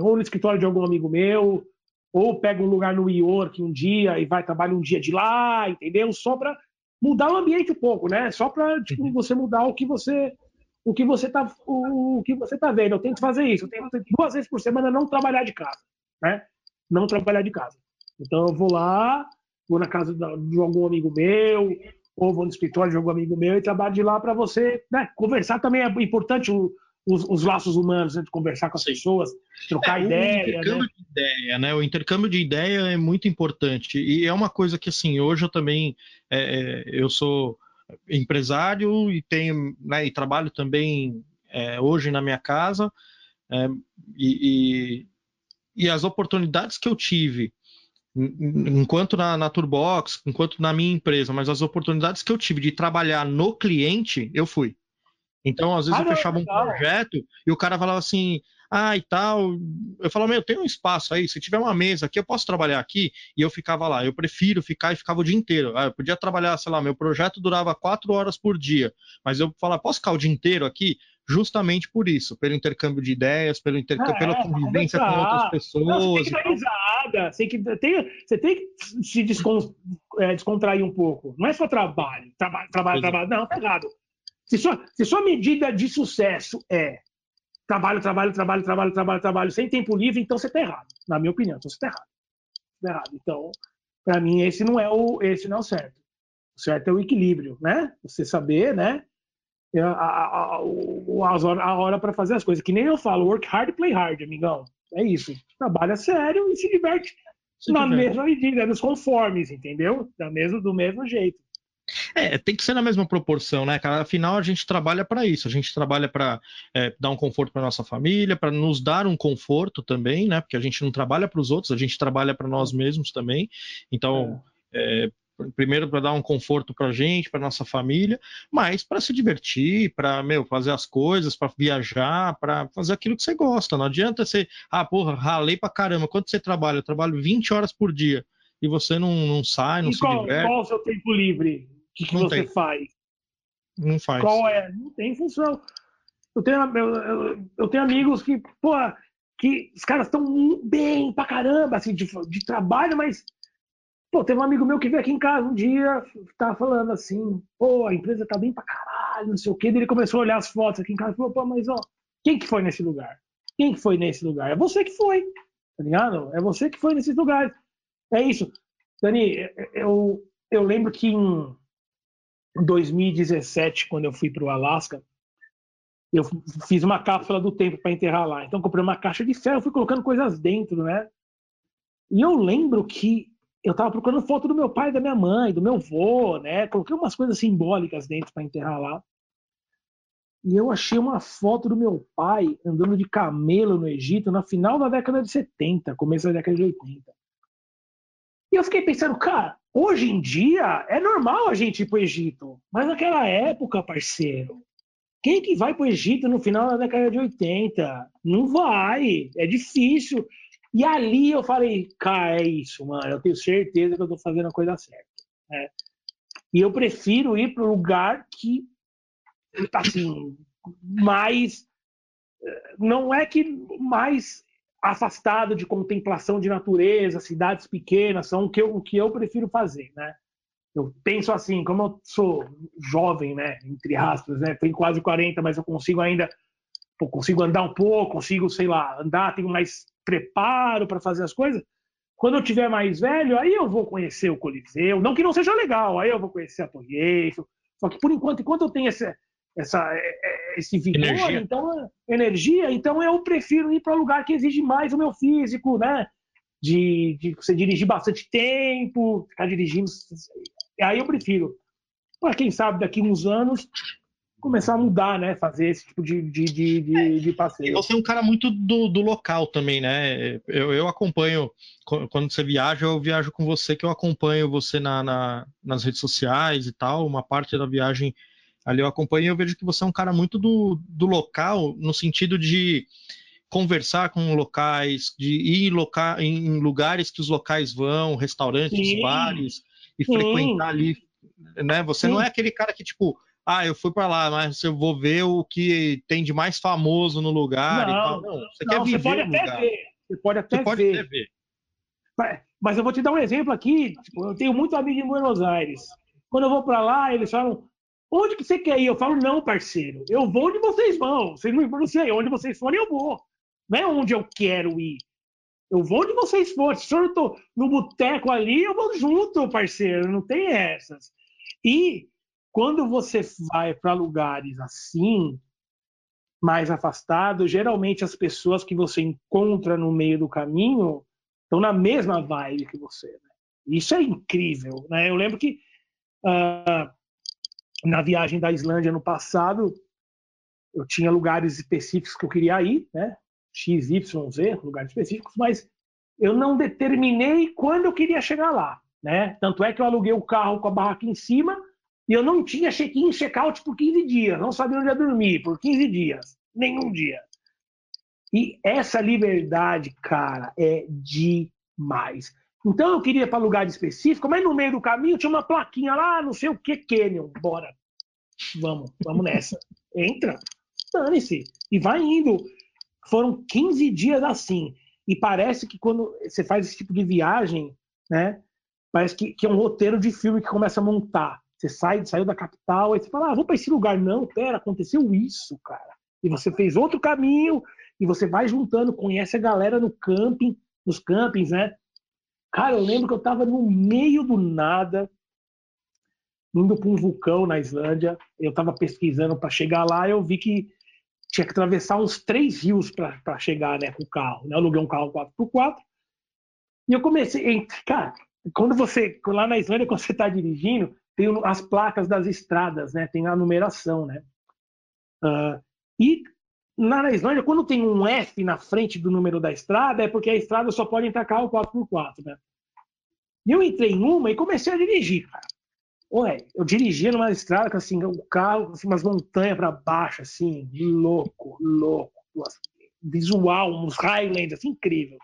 Ou no escritório de algum amigo meu, ou pego um lugar no York um dia e vai trabalhar um dia de lá, entendeu? Só para mudar o ambiente um pouco, né? Só para você mudar o que você tá vendo. Eu tento fazer isso. Eu tento 2 vezes por semana não trabalhar de casa, né? Não trabalhar de casa. Então eu vou lá, vou na casa de algum amigo meu, ou vou no escritório de algum amigo meu e trabalho de lá para você, né? Conversar também é importante, os laços humanos, né? De conversar com as pessoas, trocar ideia. O intercâmbio de ideia é muito importante. E é uma coisa que, assim, hoje eu também, eu sou empresário e tenho, né, e trabalho também hoje na minha casa, e as oportunidades que eu tive enquanto na Turbox, enquanto na minha empresa, mas as oportunidades que eu tive de trabalhar no cliente, eu fui. Então, às vezes eu fechava um projeto e o cara falava assim, e tal. Eu falava, meu, tem um espaço aí, se tiver uma mesa aqui, eu posso trabalhar aqui? E eu ficava lá, eu prefiro ficar e ficava o dia inteiro. Eu podia trabalhar, sei lá, meu projeto durava 4 horas por dia, mas eu falava, posso ficar o dia inteiro aqui? Justamente por isso, pelo intercâmbio de ideias, pela convivência com outras pessoas. Não, você tem que dar risada, você tem que se descontrair um pouco. Não é só trabalho. Não, pegado. Se sua medida de sucesso é trabalho, sem tempo livre, então você está errado. Na minha opinião, então você está errado. Então, para mim, esse não é o certo. O certo é o equilíbrio, né? Você saber, né? A hora para fazer as coisas, que nem eu falo, work hard, play hard, amigão. É isso, trabalha sério e se diverte mesma medida, nos conformes, entendeu? Do mesmo jeito. Tem que ser na mesma proporção, né, cara? Afinal, a gente trabalha para isso, a gente trabalha para dar um conforto para nossa família, para nos dar um conforto também, né? Porque a gente não trabalha para os outros, a gente trabalha para nós mesmos também. Então, primeiro para dar um conforto para a gente, para nossa família, mas para se divertir, para fazer as coisas, para viajar, para fazer aquilo que você gosta. Não adianta você, ralei para caramba. Quanto você trabalha? Eu trabalho 20 horas por dia e você não sai, não se diverte. Qual é o seu tempo livre? O que você faz? Não faz. Qual é? Não tem função. Eu tenho amigos que, que os caras estão bem para caramba, assim, de trabalho, mas... teve um amigo meu que veio aqui em casa um dia, tava falando assim, a empresa tá bem pra caralho, não sei o quê. Daí ele começou a olhar as fotos aqui em casa e falou, mas quem que foi nesse lugar? Quem que foi nesse lugar? É você que foi, tá ligado? É você que foi nesses lugares. É isso. Dani, eu lembro que em 2017, quando eu fui pro Alasca, eu fiz uma cápsula do tempo pra enterrar lá. Então eu comprei uma caixa de ferro, fui colocando coisas dentro, né? E eu lembro que eu tava procurando foto do meu pai, da minha mãe, do meu avô, né? Coloquei umas coisas simbólicas dentro para enterrar lá. E eu achei uma foto do meu pai andando de camelo no Egito na final da década de 70, começo da década de 80. E eu fiquei pensando, cara, hoje em dia é normal a gente ir pro Egito. Mas naquela época, parceiro, quem que vai pro Egito no final da década de 80? Não vai, é difícil... E ali eu falei, cara, é isso, mano, eu tenho certeza que eu tô fazendo a coisa certa, né? E eu prefiro ir para um lugar que, assim, mais, não é que mais afastado de contemplação de natureza, cidades pequenas, são o que eu prefiro fazer, né? Eu penso assim, como eu sou jovem, né, entre aspas, né, tenho quase 40, mas eu consigo ainda, consigo andar um pouco, consigo, sei lá, andar, tenho mais preparo para fazer as coisas. Quando eu tiver mais velho, aí eu vou conhecer o Coliseu, não que não seja legal, aí eu vou conhecer a Torre Eiffel, só que por enquanto eu tenho esse vigor, energia, então eu prefiro ir para um lugar que exige mais o meu físico, né, de você dirigir bastante tempo, ficar dirigindo, aí eu prefiro, para quem sabe daqui uns anos... começar a mudar, né? Fazer esse tipo de passeio. E você é um cara muito do local também, né? Eu acompanho, quando você viaja, eu viajo com você, que eu acompanho você nas redes sociais e tal, uma parte da viagem ali eu acompanho e eu vejo que você é um cara muito do local, no sentido de conversar com locais, de ir em lugares que os locais vão, restaurantes, sim, bares, e sim, frequentar ali, né? Você, sim, não é aquele cara que, tipo... eu fui para lá, mas eu vou ver o que tem de mais famoso no lugar. Não, e tal. Não, você não, quer viver, você pode até lugar. Ver. Você pode até ver. Mas eu vou te dar um exemplo aqui. Eu tenho muito amigo em Buenos Aires. Quando eu vou para lá, eles falam, onde que você quer ir? Eu falo, não, parceiro. Eu vou onde vocês vão. Vocês não sei onde vocês forem, eu vou. Não é onde eu quero ir. Eu vou onde vocês forem. Se eu estou no boteco ali, eu vou junto, parceiro. Não tem essas. E... quando você vai para lugares assim, mais afastados, geralmente as pessoas que você encontra no meio do caminho estão na mesma vibe que você, né? Isso é incrível, né? Eu lembro que na viagem da Islândia no passado, eu tinha lugares específicos que eu queria ir, né? X, Y, Z, lugares específicos, mas eu não determinei quando eu queria chegar lá, né? Tanto é que eu aluguei o carro com a barraca em cima e eu não tinha check-in, check-out por 15 dias, não sabia onde ia dormir por 15 dias, nenhum dia. E essa liberdade, cara, é demais. Então eu queria ir para lugar específico, mas no meio do caminho tinha uma plaquinha lá, não sei o que, Canyon, bora. Vamos nessa. Entra, dane-se. E vai indo. Foram 15 dias assim. E parece que quando você faz esse tipo de viagem, né? Parece que é um roteiro de filme que começa a montar. Você saiu da capital, aí você fala, vou para esse lugar. Não, pera, aconteceu isso, cara. E você fez outro caminho, e você vai juntando, conhece a galera no camping, nos campings, né? Cara, eu lembro que eu tava no meio do nada, indo para um vulcão na Islândia. Eu tava pesquisando para chegar lá, eu vi que tinha que atravessar uns 3 rios para chegar, né, com o carro. Eu aluguei um carro 4x4 e eu comecei... Cara, quando você... Lá na Islândia, quando você tá dirigindo, tem as placas das estradas, né? Tem a numeração, né? E lá na Islândia, quando tem um F na frente do número da estrada, é porque a estrada só pode entrar carro 4x4, né? E eu entrei numa e comecei a dirigir, cara. Ué, eu dirigia numa estrada, assim, o carro, assim, umas montanhas para baixo, assim, louco. Visual, uns highlands, assim, incrível.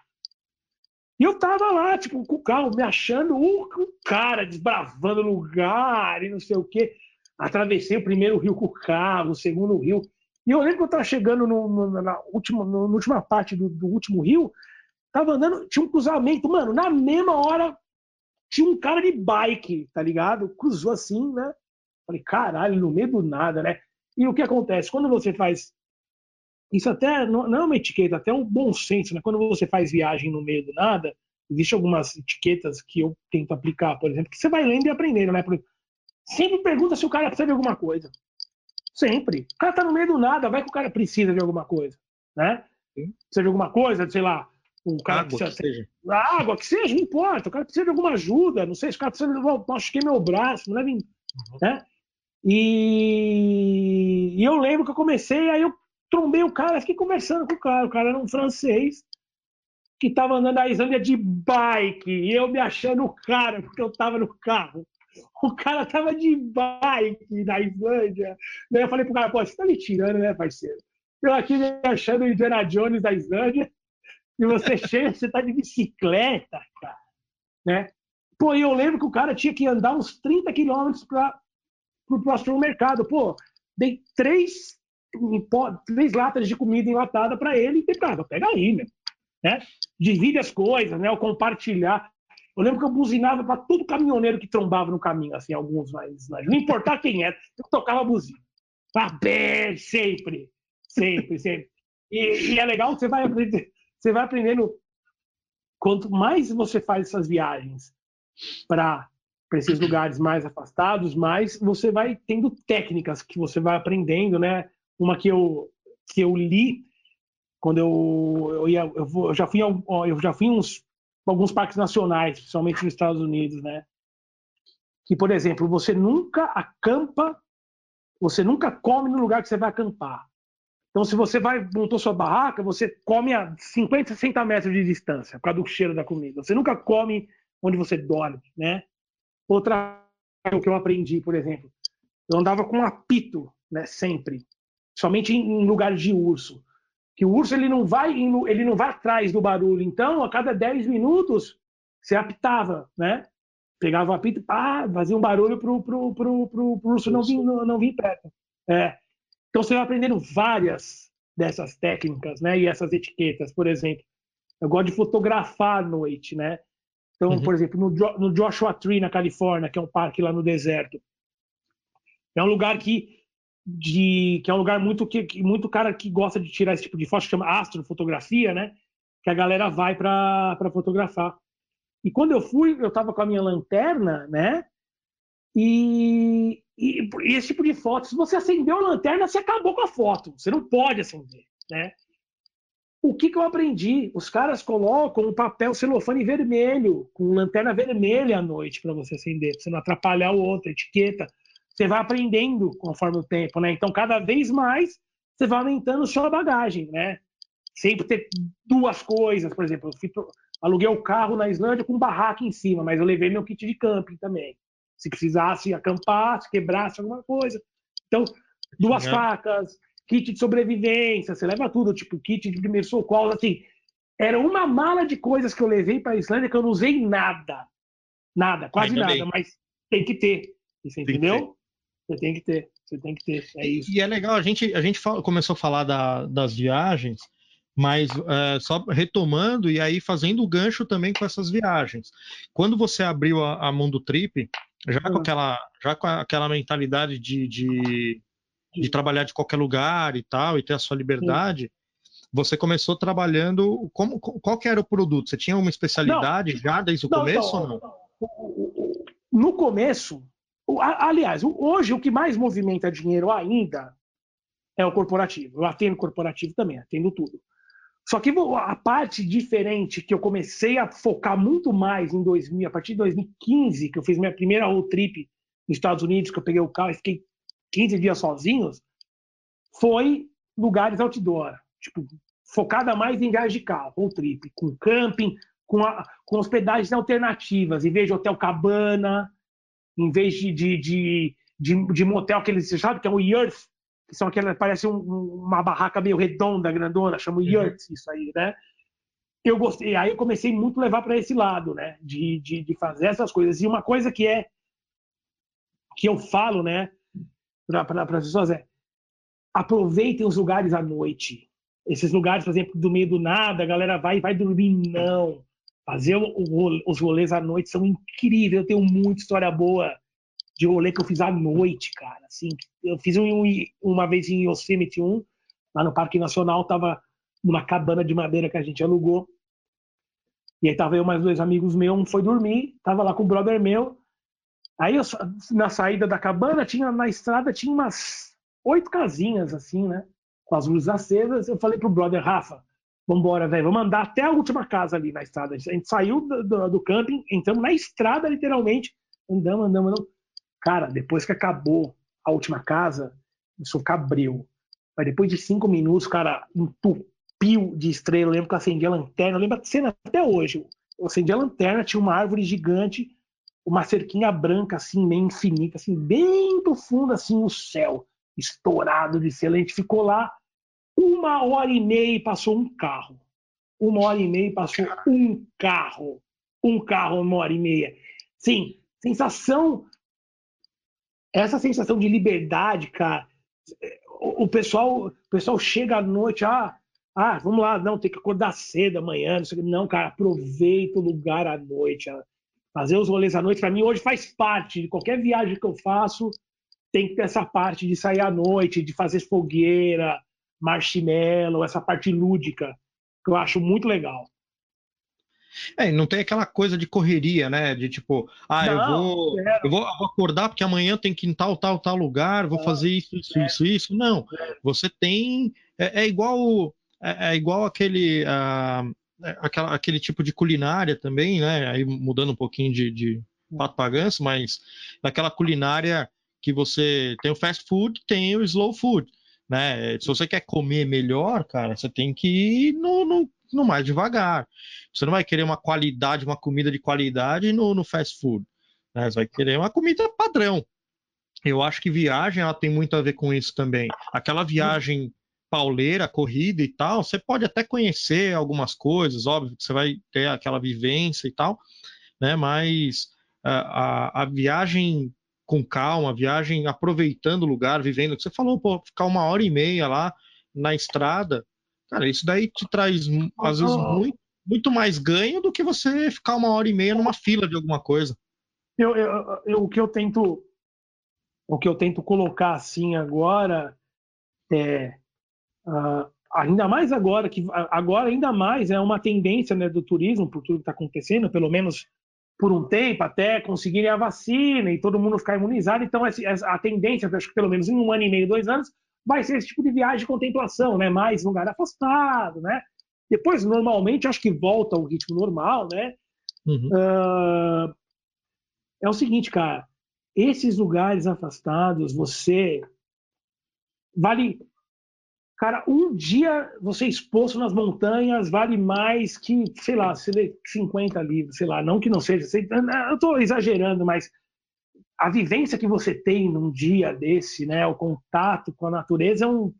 E eu tava lá, tipo, com o carro, me achando o cara, desbravando o lugar e não sei o quê. Atravessei o primeiro rio com o carro, o segundo rio. E eu lembro que eu tava chegando na última parte do último rio, tava andando, tinha um cruzamento, mano, na mesma hora... Tinha um cara de bike, tá ligado? Cruzou assim, né? Falei, caralho, no meio do nada, né? E o que acontece? Quando você faz... Isso até não é uma etiqueta, até é um bom senso, né? Quando você faz viagem no meio do nada, existem algumas etiquetas que eu tento aplicar, por exemplo, que você vai lendo e aprendendo, né? Sempre pergunta se o cara precisa de alguma coisa. Sempre. O cara tá no meio do nada, vai que o cara precisa de alguma coisa, né? Precisa de alguma coisa, sei lá, o cara água, que seja, não importa, o cara precisa de alguma ajuda, não sei se o cara precisa de machuquei meu braço, não leva em... né? E eu lembro que eu comecei, aí eu trombei o cara, fiquei conversando com o cara era um francês que tava andando na Islândia de bike, e eu me achando o cara, porque eu tava no carro, o cara tava de bike na Islândia, daí eu falei pro cara, pô, você tá me tirando, né, parceiro? Eu aqui me achando o Indiana Jones da Islândia, e você chega, você tá de bicicleta, cara, né? Pô, e eu lembro que o cara tinha que andar uns 30 quilômetros para o próximo mercado. Pô, dei 3 latas de comida enlatada para ele e falei, cara, pega aí, né? Divide as coisas, né? O compartilhar. Eu lembro que eu buzinava para todo caminhoneiro que trombava no caminho, assim, alguns mais, não importar quem era, eu tocava a buzina. Tá bem, sempre. E é legal que você vai aprender. Você vai aprendendo, quanto mais você faz essas viagens para esses lugares mais afastados, mais você vai tendo técnicas que você vai aprendendo, né? Uma que eu li, quando eu já fui alguns parques nacionais, principalmente nos Estados Unidos, né? Que, por exemplo, você nunca acampa, você nunca come no lugar que você vai acampar. Então, se você montou sua barraca, você come a 50, 60 metros de distância, por causa do cheiro da comida. Você nunca come onde você dorme, né? Outra coisa que eu aprendi, por exemplo, eu andava com um apito, né, sempre, somente em lugares de urso. Que o urso ele não vai atrás do barulho. Então, a cada 10 minutos, você apitava, né? Pegava o apito, fazia um barulho pro urso não vir perto. É. Então, você vai aprendendo várias dessas técnicas, né? E essas etiquetas, por exemplo. Eu gosto de fotografar à noite, né? Então, por exemplo, no Joshua Tree, na Califórnia, que é um parque lá no deserto. É um lugar que é um lugar muito cara que gosta de tirar esse tipo de foto, que chama astrofotografia, né? Que a galera vai para fotografar. E quando eu fui, eu tava com a minha lanterna, né? E esse tipo de foto, se você acendeu a lanterna, você acabou com a foto. Você não pode acender, né? O que eu aprendi? Os caras colocam um papel celofane vermelho, com lanterna vermelha à noite para você acender, para você não atrapalhar o outro, a etiqueta. Você vai aprendendo conforme o tempo, né? Então, cada vez mais, você vai aumentando a sua bagagem, né? Sempre ter duas coisas, por exemplo, Aluguei o carro na Islândia com um barraco em cima, mas eu levei meu kit de camping também. Se precisasse acampar, se quebrasse alguma coisa. Então, duas facas, kit de sobrevivência, você leva tudo, tipo, kit de primeiro socorro, assim. Era uma mala de coisas que eu levei para a Islândia que eu não usei nada. Nada, quase nada, mas tem que ter. Você entendeu? Você tem que ter, você tem que ter. É isso. E é legal, a gente começou a falar das viagens, mas só retomando e aí fazendo o gancho também com essas viagens. Quando você abriu a Mundo Trip, já com aquela mentalidade de trabalhar de qualquer lugar e tal, e ter a sua liberdade, você começou trabalhando... Qual que era o produto? Você tinha uma especialidade já desde o começo ou não? No começo... Aliás, hoje o que mais movimenta dinheiro ainda é o corporativo. Eu atendo corporativo também, atendo tudo. Só que a parte diferente que eu comecei a focar muito mais em 2000, a partir de 2015, que eu fiz minha primeira road trip nos Estados Unidos, que eu peguei o carro e fiquei 15 dias sozinhos, foi lugares outdoor. Tipo, focada mais em viagem de carro, road trip, com camping, com hospedagens alternativas, em vez de hotel cabana, em vez de motel, que eles, você sabe que é o yurt, que são aquelas, parece uma barraca meio redonda, grandona, chama yurt, isso aí, né? Eu gostei, aí eu comecei muito a levar para esse lado, né? De fazer essas coisas. E uma coisa que eu falo, né, para as pessoas é: aproveitem os lugares à noite. Esses lugares, por exemplo, do meio do nada, a galera vai e vai dormir. Não. Fazer os rolês à noite são incríveis. Eu tenho muita história boa de rolê que eu fiz à noite, cara. Assim, eu fiz uma vez em Yosemite 1, lá no Parque Nacional, tava numa cabana de madeira que a gente alugou. E aí tava eu mais dois amigos meus, um foi dormir, tava lá com o brother meu. Aí eu, na saída da cabana, na estrada tinha umas 8 casinhas, assim, né? Com as luzes acesas. Eu falei pro brother: Rafa, vambora, velho, vamos andar até a última casa ali na estrada. A gente saiu do camping, entramos na estrada, literalmente, andamos. Cara, depois que acabou a última casa, isso cabreu. Mas depois de 5 minutos, cara, entupiu de estrela. Eu lembro que eu acendi a lanterna, eu lembro a cena até hoje. Eu acendi a lanterna, tinha uma árvore gigante, uma cerquinha branca, assim, meio infinita, assim, bem do fundo, assim, o céu estourado de estrela. A gente ficou lá 1h30 e passou um carro. 1h30 e passou um carro. Um carro, 1h30. Sim, sensação... Essa sensação de liberdade, cara. O pessoal chega à noite, vamos lá, não, tem que acordar cedo amanhã. Não, não, cara, aproveita o lugar à noite. Fazer os rolês à noite, pra mim, hoje faz parte de qualquer viagem que eu faço. Tem que ter essa parte de sair à noite, de fazer fogueira, marshmallow, essa parte lúdica, que eu acho muito legal. É, não tem aquela coisa de correria, né? De tipo, eu vou acordar porque amanhã tem que ir em tal lugar, vou fazer isso. Não, você tem... É igual aquele tipo de culinária também, né? Aí mudando um pouquinho de pato pra ganso, mas daquela culinária que você tem o fast food, tem o slow food. Né? Se você quer comer melhor, cara, você tem que ir no mais devagar. Você não vai querer uma comida de qualidade no fast food, né? Você vai querer uma comida padrão. Eu acho que viagem, ela tem muito a ver com isso também. Aquela viagem pauleira, corrida e tal, você pode até conhecer algumas coisas, óbvio que você vai ter aquela vivência e tal, né? Mas a viagem com calma, viagem aproveitando o lugar, vivendo, você falou, pô, ficar 1h30 lá na estrada, cara, isso daí te traz, às vezes, muito, muito mais ganho do que você ficar 1h30 numa fila de alguma coisa. O que eu tento colocar, assim, agora, ainda mais agora, ainda mais é uma tendência, né, do turismo, por tudo que está acontecendo, pelo menos por um tempo, até conseguirem a vacina e todo mundo ficar imunizado. Então, a tendência, acho que pelo menos em 1 ano e meio, 2 anos, vai ser esse tipo de viagem de contemplação, né? Mais lugar afastado, né? Depois, normalmente, acho que volta ao ritmo normal, né? É o seguinte, cara, esses lugares afastados, você... Vale Cara, um dia você exposto nas montanhas vale mais que, sei lá, 50 livros, sei lá, não que não seja. Eu estou exagerando, mas a vivência que você tem num dia desse, né, o contato com a natureza é um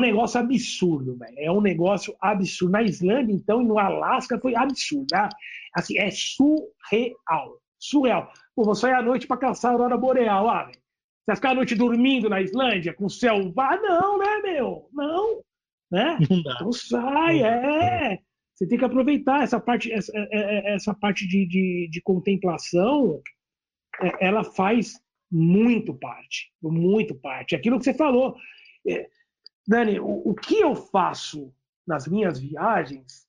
negócio absurdo, velho. É um negócio absurdo. Na Islândia, então, e no Alasca foi absurdo. Né? Assim, é surreal. Surreal. Pô, vou sair à noite para caçar a aurora boreal, ah, velho. Você vai ficar a noite dormindo na Islândia com o céu? Ah, não, né, meu? Não. Né? Então sai, é. Você tem que aproveitar essa parte de contemplação, ela faz muito parte. Aquilo que você falou. Dani, o que eu faço nas minhas viagens,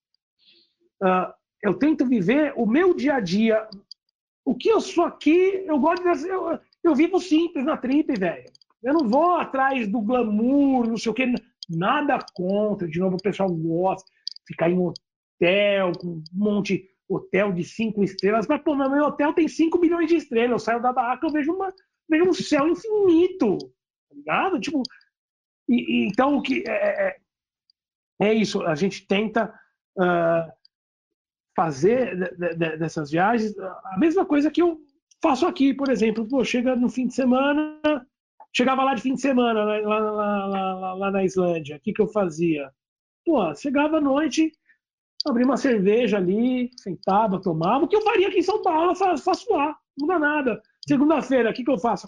eu tento viver o meu dia a dia. O que eu sou aqui, eu gosto de... Eu vivo simples na trip, velho. Eu não vou atrás do glamour, não sei o quê. Nada contra. De novo, o pessoal gosta de ficar em hotel, com um monte de hotel de 5 estrelas. Mas, pô, meu hotel tem 5 milhões de estrelas. Eu saio da barraca, eu vejo um céu infinito. Tá ligado? Tipo, então, o que é isso. A gente tenta fazer dessas viagens a mesma coisa que eu faço aqui, por exemplo. Pô, chega no fim de semana, chegava lá de fim de semana, lá na Islândia, o que eu fazia? Pô, chegava à noite, abria uma cerveja ali, sentava, tomava, o que eu faria aqui em São Paulo, faço lá, não dá nada. Segunda-feira, o que eu faço?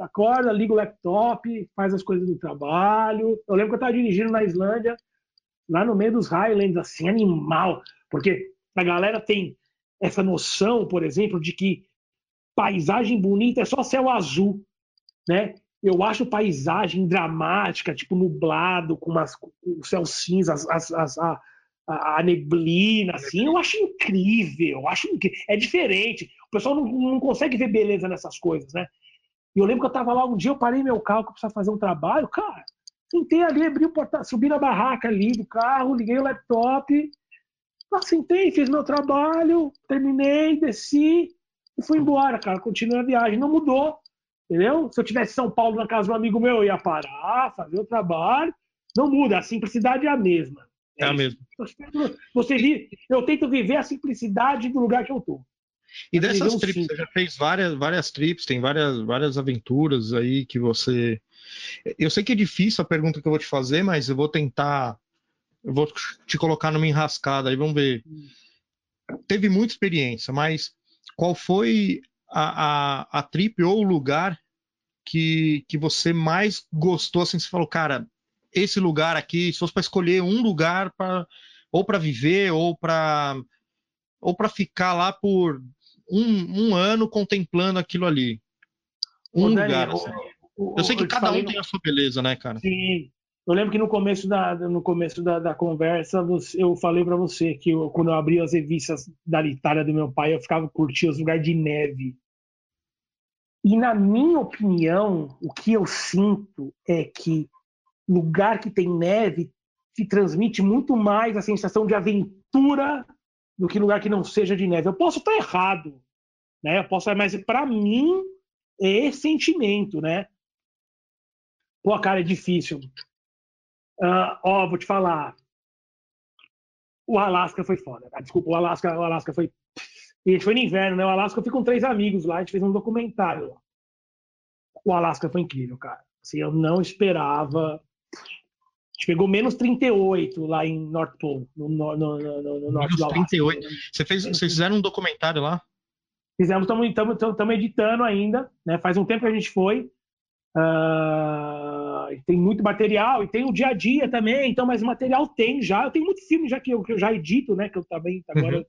Acorda, liga o laptop, faz as coisas do trabalho. Eu lembro que eu estava dirigindo na Islândia, lá no meio dos Highlands, assim, animal, porque a galera tem essa noção, por exemplo, de que paisagem bonita é só céu azul, né? Eu acho paisagem dramática, tipo nublado, com o céu cinza, a neblina, assim, eu acho incrível, é diferente. O pessoal não consegue ver beleza nessas coisas, né? E eu lembro que eu estava lá um dia, eu parei meu carro, que eu precisava fazer um trabalho, cara, sentei ali, abri o portão, subi na barraca ali do carro, liguei o laptop, sentei, fiz meu trabalho, terminei, desci e fui embora, cara, continuei a viagem, não mudou, entendeu? Se eu tivesse em São Paulo na casa de um amigo meu, eu ia parar, fazer o trabalho, não muda, a simplicidade é a mesma. É a mesma. Eu tento viver a simplicidade do lugar que eu tô. E dessas trips, você já fez várias trips, tem várias aventuras aí que você... Eu sei que é difícil a pergunta que eu vou te fazer, mas eu vou tentar... Eu vou te colocar numa enrascada, aí vamos ver. Teve muita experiência, mas qual foi a trip ou o lugar que você mais gostou? Assim, você falou, cara, esse lugar aqui, se fosse para escolher um lugar ou para viver ou para ficar lá por um ano contemplando aquilo ali. Lugar. Eu sei que cada um tem a sua beleza, né, cara? Sim. Eu lembro que no começo da conversa eu falei para você que quando eu abri as revistas da Itália do meu pai, eu ficava curtindo os lugares de neve. E na minha opinião, o que eu sinto é que lugar que tem neve te transmite muito mais a sensação de aventura do que lugar que não seja de neve. Eu posso estar errado, né? Mas para mim é esse sentimento, né? Pô, cara, é difícil. Vou te falar, o Alasca foi foda, cara. Desculpa, o Alasca foi... E foi no inverno, né? O Alasca, eu fui com 3 amigos lá, a gente fez um documentário. O Alasca foi incrível, cara. Assim, eu não esperava. A gente pegou menos 38 lá em North Pole, no norte do Alasca. 38? Vocês fizeram um documentário lá? Fizemos, estamos editando ainda, né? Faz um tempo que a gente foi. Tem muito material e tem o dia a dia também, então, mas o material tem já. Eu tenho muito filme já que eu já edito, né? Que eu também agora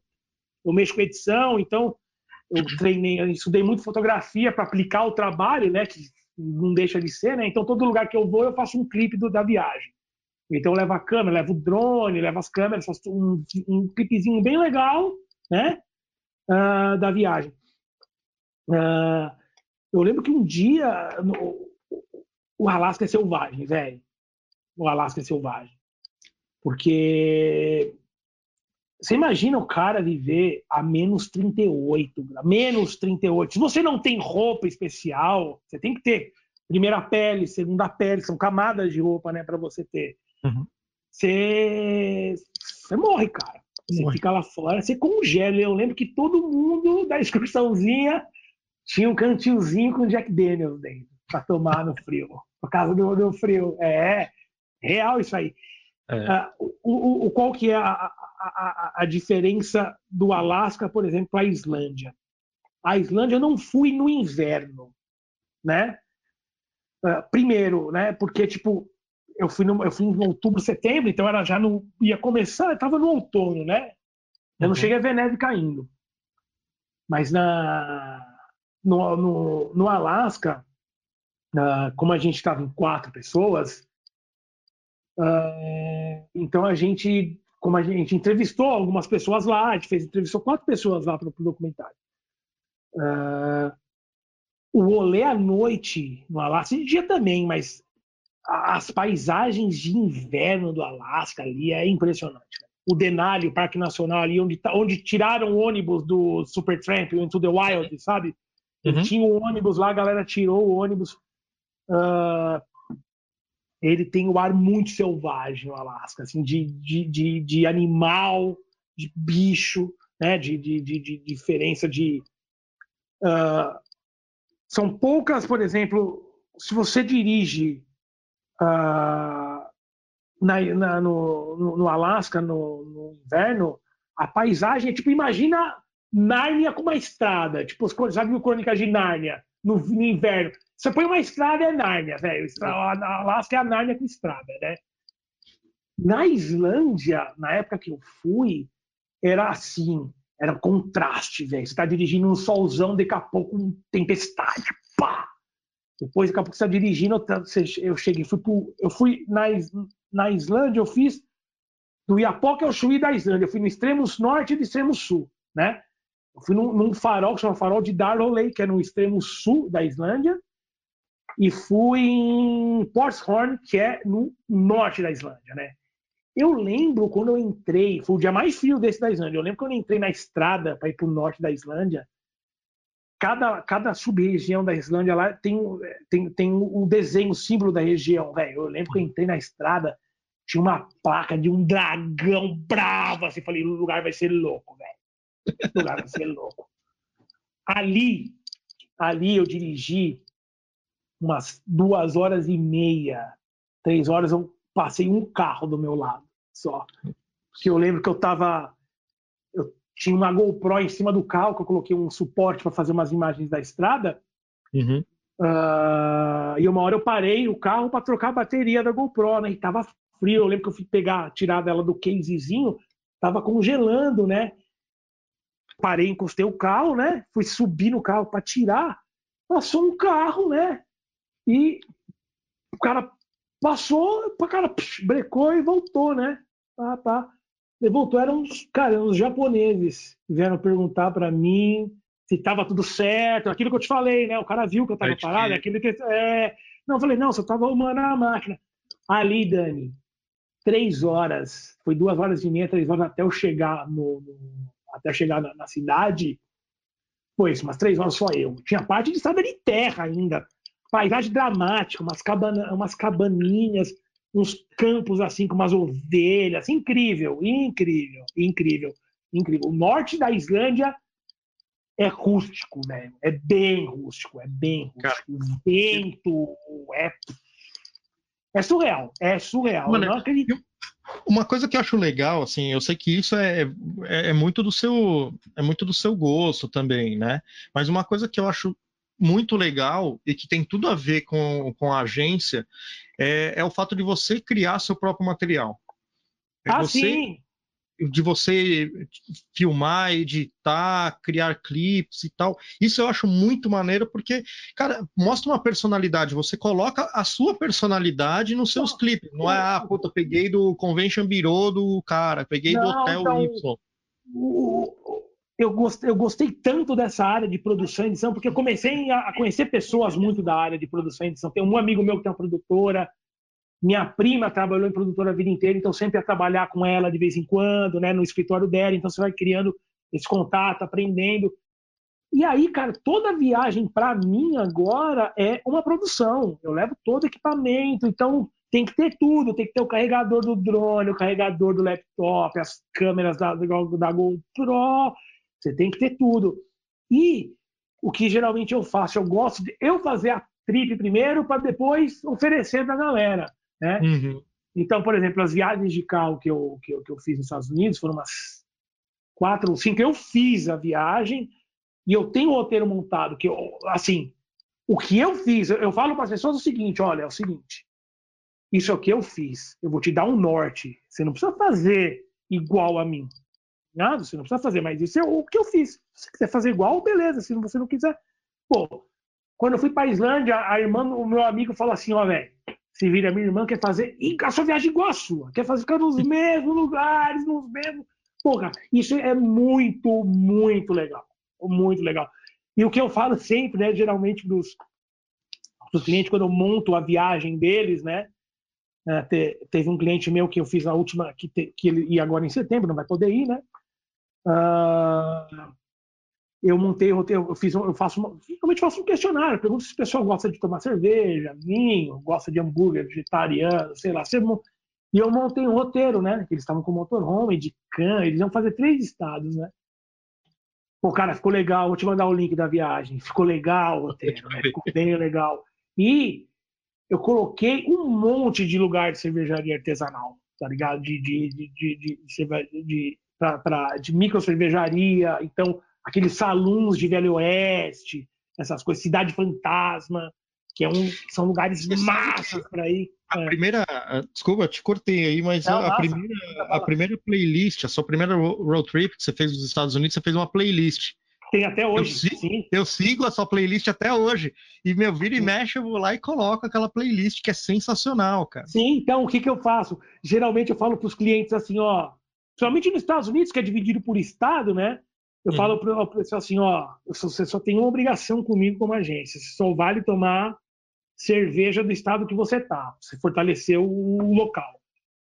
eu mexo com edição, então eu treinei, eu estudei muito fotografia para aplicar o trabalho, né? Que não deixa de ser, né? Então, todo lugar que eu vou, eu faço um clipe da viagem. Então, eu levo a câmera, levo o drone, levo as câmeras, faço um clipezinho bem legal, né? Da viagem. Eu lembro que um dia. O Alasca é selvagem, velho. O Alasca é selvagem. Porque você imagina o cara viver a menos 38. Menos 38. Se você não tem roupa especial, você tem que ter primeira pele, segunda pele, são camadas de roupa, né, para você ter. Uhum. Você morre, cara. Você fica lá fora, você congela. Eu lembro que todo mundo da excursãozinha tinha um cantilzinho com Jack Daniels dentro para tomar no frio, por causa do frio. É real isso aí. É. Qual que é a diferença do Alasca, por exemplo, para a Islândia? A Islândia eu não fui no inverno, né? Primeiro, né? Porque tipo eu fui em outubro, setembro, então era já não ia começar, eu estava no outono, né? Eu não cheguei a ver neve caindo, mas no Alasca, como a gente estava em 4 pessoas, então como a gente entrevistou algumas pessoas lá, a gente entrevistou 4 pessoas lá para o documentário. O rolê à noite no Alasca, de dia também, mas as paisagens de inverno do Alasca ali é impressionante. O Denali, o Parque Nacional ali, onde tiraram o ônibus do Supertramp, Into the Wild, sabe? Uhum. Tinha um ônibus lá, a galera tirou o ônibus. Ele tem um ar muito selvagem no Alasca, assim, de animal, de bicho, né? De diferença de... são poucas, por exemplo, se você dirige... No Alasca, no inverno, a paisagem é tipo, imagina Nárnia com uma estrada, tipo, sabe o Crônica de Nárnia no inverno? Você põe uma estrada, é Nárnia, velho. Alasca é a Nárnia com estrada, né? Na Islândia, na época que eu fui, era assim, era contraste, velho. Você tá dirigindo um solzão, daqui a pouco um tempestade, pá! Depois, daqui a pouco você está dirigindo, eu cheguei, eu fui na Islândia, eu fiz do Iapoca ao Chuí da Islândia, eu fui no extremo norte e no extremo sul, né? Eu fui num farol que chama Farol de Darole, que é no extremo sul da Islândia, e fui em Portshorn, que é no norte da Islândia, né? Eu lembro quando eu entrei, foi o dia mais frio desse da Islândia, eu lembro quando eu entrei na estrada para ir para o norte da Islândia. Cada sub-região da Islândia lá tem um desenho, um símbolo da região, velho. Eu lembro que eu entrei na estrada, tinha uma placa de um dragão bravo, assim, falei, o lugar vai ser louco, velho. O lugar vai ser louco. Ali eu dirigi umas 2 horas e meia, 3 horas, eu passei um carro do meu lado, só. Porque eu lembro que tinha uma GoPro em cima do carro, que eu coloquei um suporte para fazer umas imagens da estrada. Uhum. E uma hora eu parei o carro para trocar a bateria da GoPro, né? E tava frio, eu lembro que eu fui tirar dela do casezinho, tava congelando, né? Parei, encostei o carro, né? Fui subir no carro para tirar. Passou um carro, né? E o cara passou, o cara brecou e voltou, né? Tá. Voltou, eram uns japoneses que vieram perguntar pra mim se tava tudo certo, aquilo que eu te falei, né? O cara viu que eu tava parado, aquilo que... Não, eu falei, não, só tava humano na máquina. Ali, Dani, 3 horas, foi 2 horas e meia, 3 horas até eu chegar na cidade, foi isso, umas 3 horas só eu. Tinha parte de estrada de terra ainda, paisagem dramática, umas cabaninhas, uns campos assim com umas ovelhas, incrível. O norte da Islândia é rústico, velho, é bem rústico. Cara, o vento é surreal, mano, não acredito. Uma coisa que eu acho legal, assim, eu sei que isso é muito do seu gosto também, né? Mas uma coisa que eu acho muito legal e que tem tudo a ver com a agência é o fato de você criar seu próprio material. De você filmar, editar, criar clipes e tal. Isso eu acho muito maneiro porque, cara, mostra uma personalidade. Você coloca a sua personalidade nos seus clipes. Não é, puta, peguei do Convention Bureau do cara, peguei do Hotel Y. Eu gostei tanto dessa área de produção e edição, porque eu comecei a conhecer pessoas muito da área de produção e edição. Tem um amigo meu que tem uma produtora, minha prima trabalhou em produtora a vida inteira, então sempre ia trabalhar com ela de vez em quando, né, no escritório dela, então você vai criando esse contato, aprendendo. E aí, cara, toda viagem para mim agora é uma produção. Eu levo todo equipamento, então tem que ter tudo. Tem que ter o carregador do drone, o carregador do laptop, as câmeras da GoPro. Você tem que ter tudo. E o que geralmente eu faço, eu gosto de eu fazer a trip primeiro para depois oferecer para a galera, né? Uhum. Então, por exemplo, as viagens de carro que eu fiz nos Estados Unidos foram umas 4 ou 5. Eu fiz a viagem e eu tenho o roteiro montado, que eu, assim, o que eu fiz, eu falo para as pessoas o seguinte: olha, é o seguinte, isso é o que eu fiz, eu vou te dar um norte, você não precisa fazer igual a mim, nada, você não precisa fazer, mas isso é o que eu fiz, se você quiser fazer igual, beleza, se você não quiser, pô, quando eu fui para a Islândia, a irmã, o meu amigo falou assim: ó, velho, se vira, minha irmã quer fazer a sua viagem igual a sua, quer fazer ficar nos mesmos lugares, nos mesmos, pô, cara, isso é muito, muito legal. Muito legal. E o que eu falo sempre, né, geralmente dos clientes, quando eu monto a viagem deles, né, teve um cliente meu que eu fiz a última, que ele ia agora em setembro, não vai poder ir, né, eu montei o roteiro, eu faço um questionário, pergunto se o pessoal gosta de tomar cerveja, vinho, gosta de hambúrguer vegetariano, sei lá, e eu montei um roteiro, né, que eles estavam com motorhome, de can, eles iam fazer 3 estados, né. Pô, cara, ficou legal, vou te mandar o link da viagem. Ficou legal, até, né? Ficou bem legal. E eu coloquei um monte de lugar de cervejaria artesanal, tá ligado? De micro cervejaria, então, aqueles salões de Velho Oeste, essas coisas, Cidade Fantasma, que são lugares massas para ir. Primeira, desculpa, te cortei aí, mas a primeira playlist, a sua primeira road trip que você fez nos Estados Unidos, você fez uma playlist. Tem até hoje, sim. Eu sigo a sua playlist até hoje. E meu vira e mexe, eu vou lá e coloco aquela playlist que é sensacional, cara. Sim, então o que eu faço? Geralmente eu falo para os clientes assim, ó, principalmente nos Estados Unidos, que é dividido por estado, né? Eu falo para o pessoal assim, ó, você só tem uma obrigação comigo como agência, você só vale tomar cerveja do estado que você tá. Você fortaleceu o local.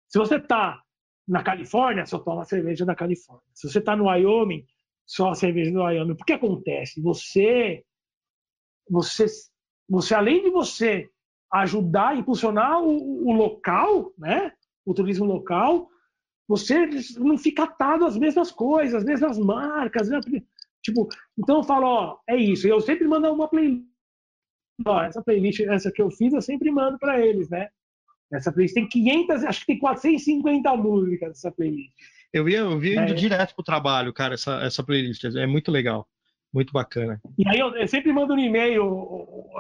Se você tá na Califórnia, só toma cerveja da Califórnia. Se você tá no Wyoming, só cerveja do Wyoming. Porque acontece, você além de você ajudar a impulsionar o local, né? O turismo local, você não fica atado às mesmas coisas, às mesmas marcas, né? Tipo, então eu falo, ó, é isso. Eu sempre mando uma playlist. Essa playlist, essa que eu fiz, eu sempre mando para eles, né? Essa playlist tem 500, acho que tem 450 músicas nessa playlist. Eu ia indo direto pro trabalho, cara, essa playlist. É muito legal, muito bacana. E aí eu sempre mando um e-mail,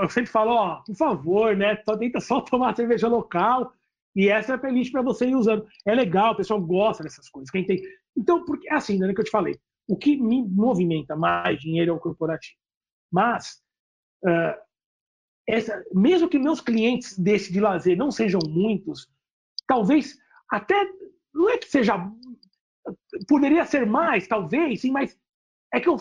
eu sempre falo, ó, por favor, né? Tenta tomar cerveja local e essa é a playlist para você ir usando. É legal, o pessoal gosta dessas coisas. Quem tem... Então, porque assim, né, que eu te falei, o que me movimenta mais dinheiro é o corporativo. Mas... mesmo que meus clientes desse de lazer não sejam muitos, talvez até, não é que seja, poderia ser mais, talvez, sim, mas é que eu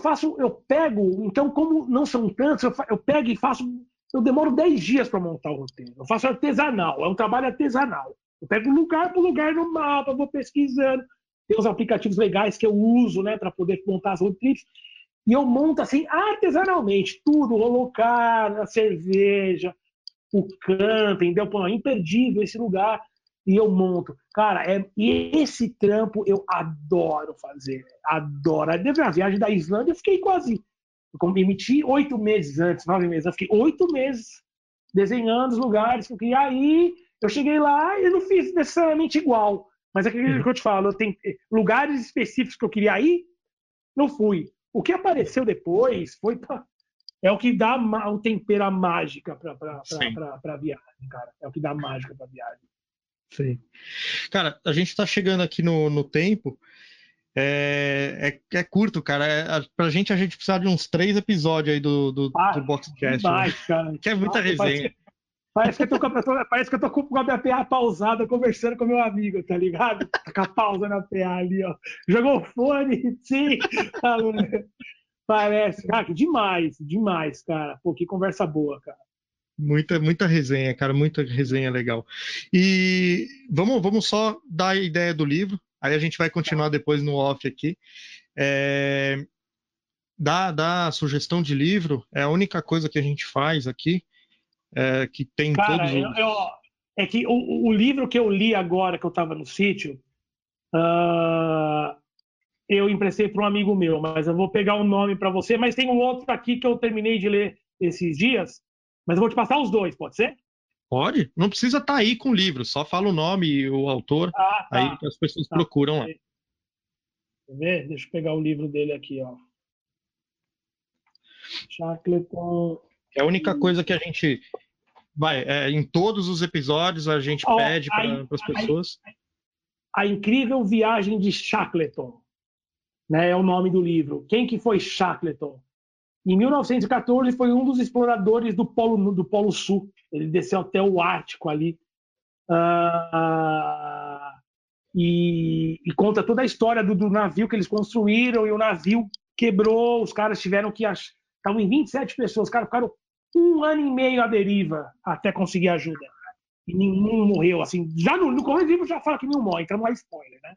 pego, então como não são tantos, eu pego e faço, eu demoro 10 dias para montar o roteiro, eu faço artesanal, é um trabalho artesanal, eu pego lugar por lugar no mapa, vou pesquisando, tem os aplicativos legais que eu uso, né, para poder montar as road trips. E eu monto assim, artesanalmente, tudo, colocar a cerveja, o camping, pô, é imperdível esse lugar, e eu monto. Cara, esse trampo eu adoro fazer, adoro. Desde a viagem da Islândia, eu fiquei quase, eu emiti 9 meses antes, eu fiquei 8 meses desenhando os lugares, porque aí eu cheguei lá e não fiz necessariamente igual. Mas é aquilo que eu te falo, eu tenho lugares específicos que eu queria ir, não fui. O que apareceu depois é o que dá um tempero mágica para a viagem, cara. É o que dá mágica para a viagem. Sim. Cara, a gente está chegando aqui no tempo. É curto, cara. Para a gente precisa de uns 3 episódios aí do Boxcast. Né? Que é muita resenha. Parece que eu tô com a minha PA pausada, conversando com meu amigo, tá ligado? Tá com a pausa na PA ali, ó. Jogou o fone, sim. Parece. Cara, demais, cara. Pô, que conversa boa, cara. Muita resenha, cara. Muita resenha legal. E vamos só dar a ideia do livro. Aí a gente vai continuar depois no off aqui. da sugestão de livro, é a única coisa que a gente faz aqui, que tem todos os... É que o livro que eu li agora, que eu estava no sítio, eu emprestei para um amigo meu, mas eu vou pegar o nome para você, mas tem um outro aqui que eu terminei de ler esses dias, mas eu vou te passar os dois, pode ser? Pode, não precisa estar aí com o livro, só fala o nome e o autor, aí as pessoas procuram lá. Quer ver? Deixa eu pegar o livro dele aqui, ó. Shackleton. É a única coisa que a gente... em todos os episódios a gente pede para as pessoas. A Incrível Viagem de Shackleton, né, é o nome do livro. Quem que foi Shackleton? Em 1914 foi um dos exploradores do Polo Sul. Ele desceu até o Ártico ali. E conta toda a história do navio que eles construíram, e o navio quebrou, os caras tiveram que... Estavam em 27 pessoas, os caras ficaram 1 ano e meio à deriva até conseguir ajuda. E nenhum morreu, assim. Já no começo do livro já fala que nenhum morre, então não é spoiler, né?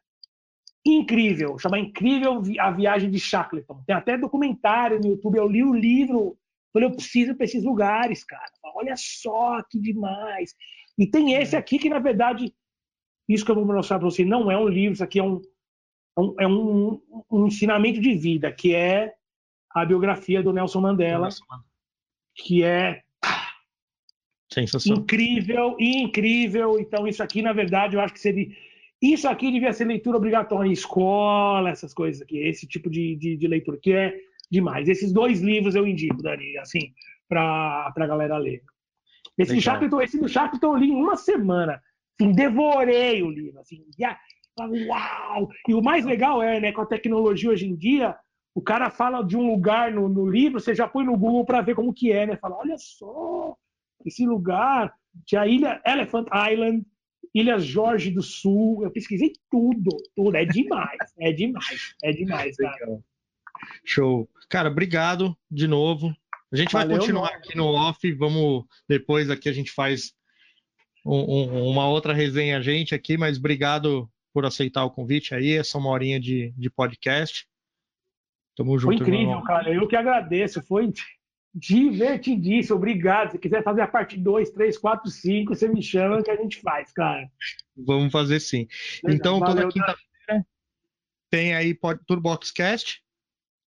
Incrível, chama Incrível a Viagem de Shackleton. Tem até documentário no YouTube, eu li o livro, falei, eu preciso ir para esses lugares, cara. Olha só, que demais. E tem esse aqui que, na verdade, isso que eu vou mostrar para você, não é um livro, isso aqui é um ensinamento de vida, que é a biografia do Nelson Mandela. Que é sensacional. Incrível. Então, isso aqui, na verdade, eu acho que seria... Isso aqui devia ser leitura obrigatória em escola, essas coisas aqui, esse tipo de leitura, que é demais. Esses dois livros eu indico, Dani, assim, pra galera ler. Esse do Shackleton eu li em 1 semana. Assim, devorei o livro, assim, uau! E o mais legal né, com a tecnologia hoje em dia, o cara fala de um lugar no livro, você já põe no Google para ver como que é, né? Fala, olha só, esse lugar, tinha a ilha Elephant Island, Ilhas Jorge do Sul, eu pesquisei tudo, é demais, cara. Legal. Show. Cara, obrigado de novo. A gente vai continuar aqui no off, vamos depois aqui a gente faz uma outra resenha aqui, mas obrigado por aceitar o convite aí, essa 1 horinha de podcast. Tamo junto, foi incrível, irmão. Cara, eu que agradeço, foi divertidíssimo, obrigado. Se quiser fazer a parte 2, 3, 4, 5, você me chama que a gente faz, cara. Vamos fazer sim. Então, toda quinta-feira tem aí TurboxCast,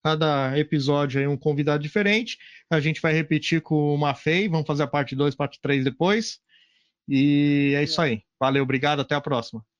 cada episódio aí um convidado diferente, a gente vai repetir com o Maffei, vamos fazer a parte 2, parte 3 depois, e é isso aí. Valeu, obrigado, até a próxima.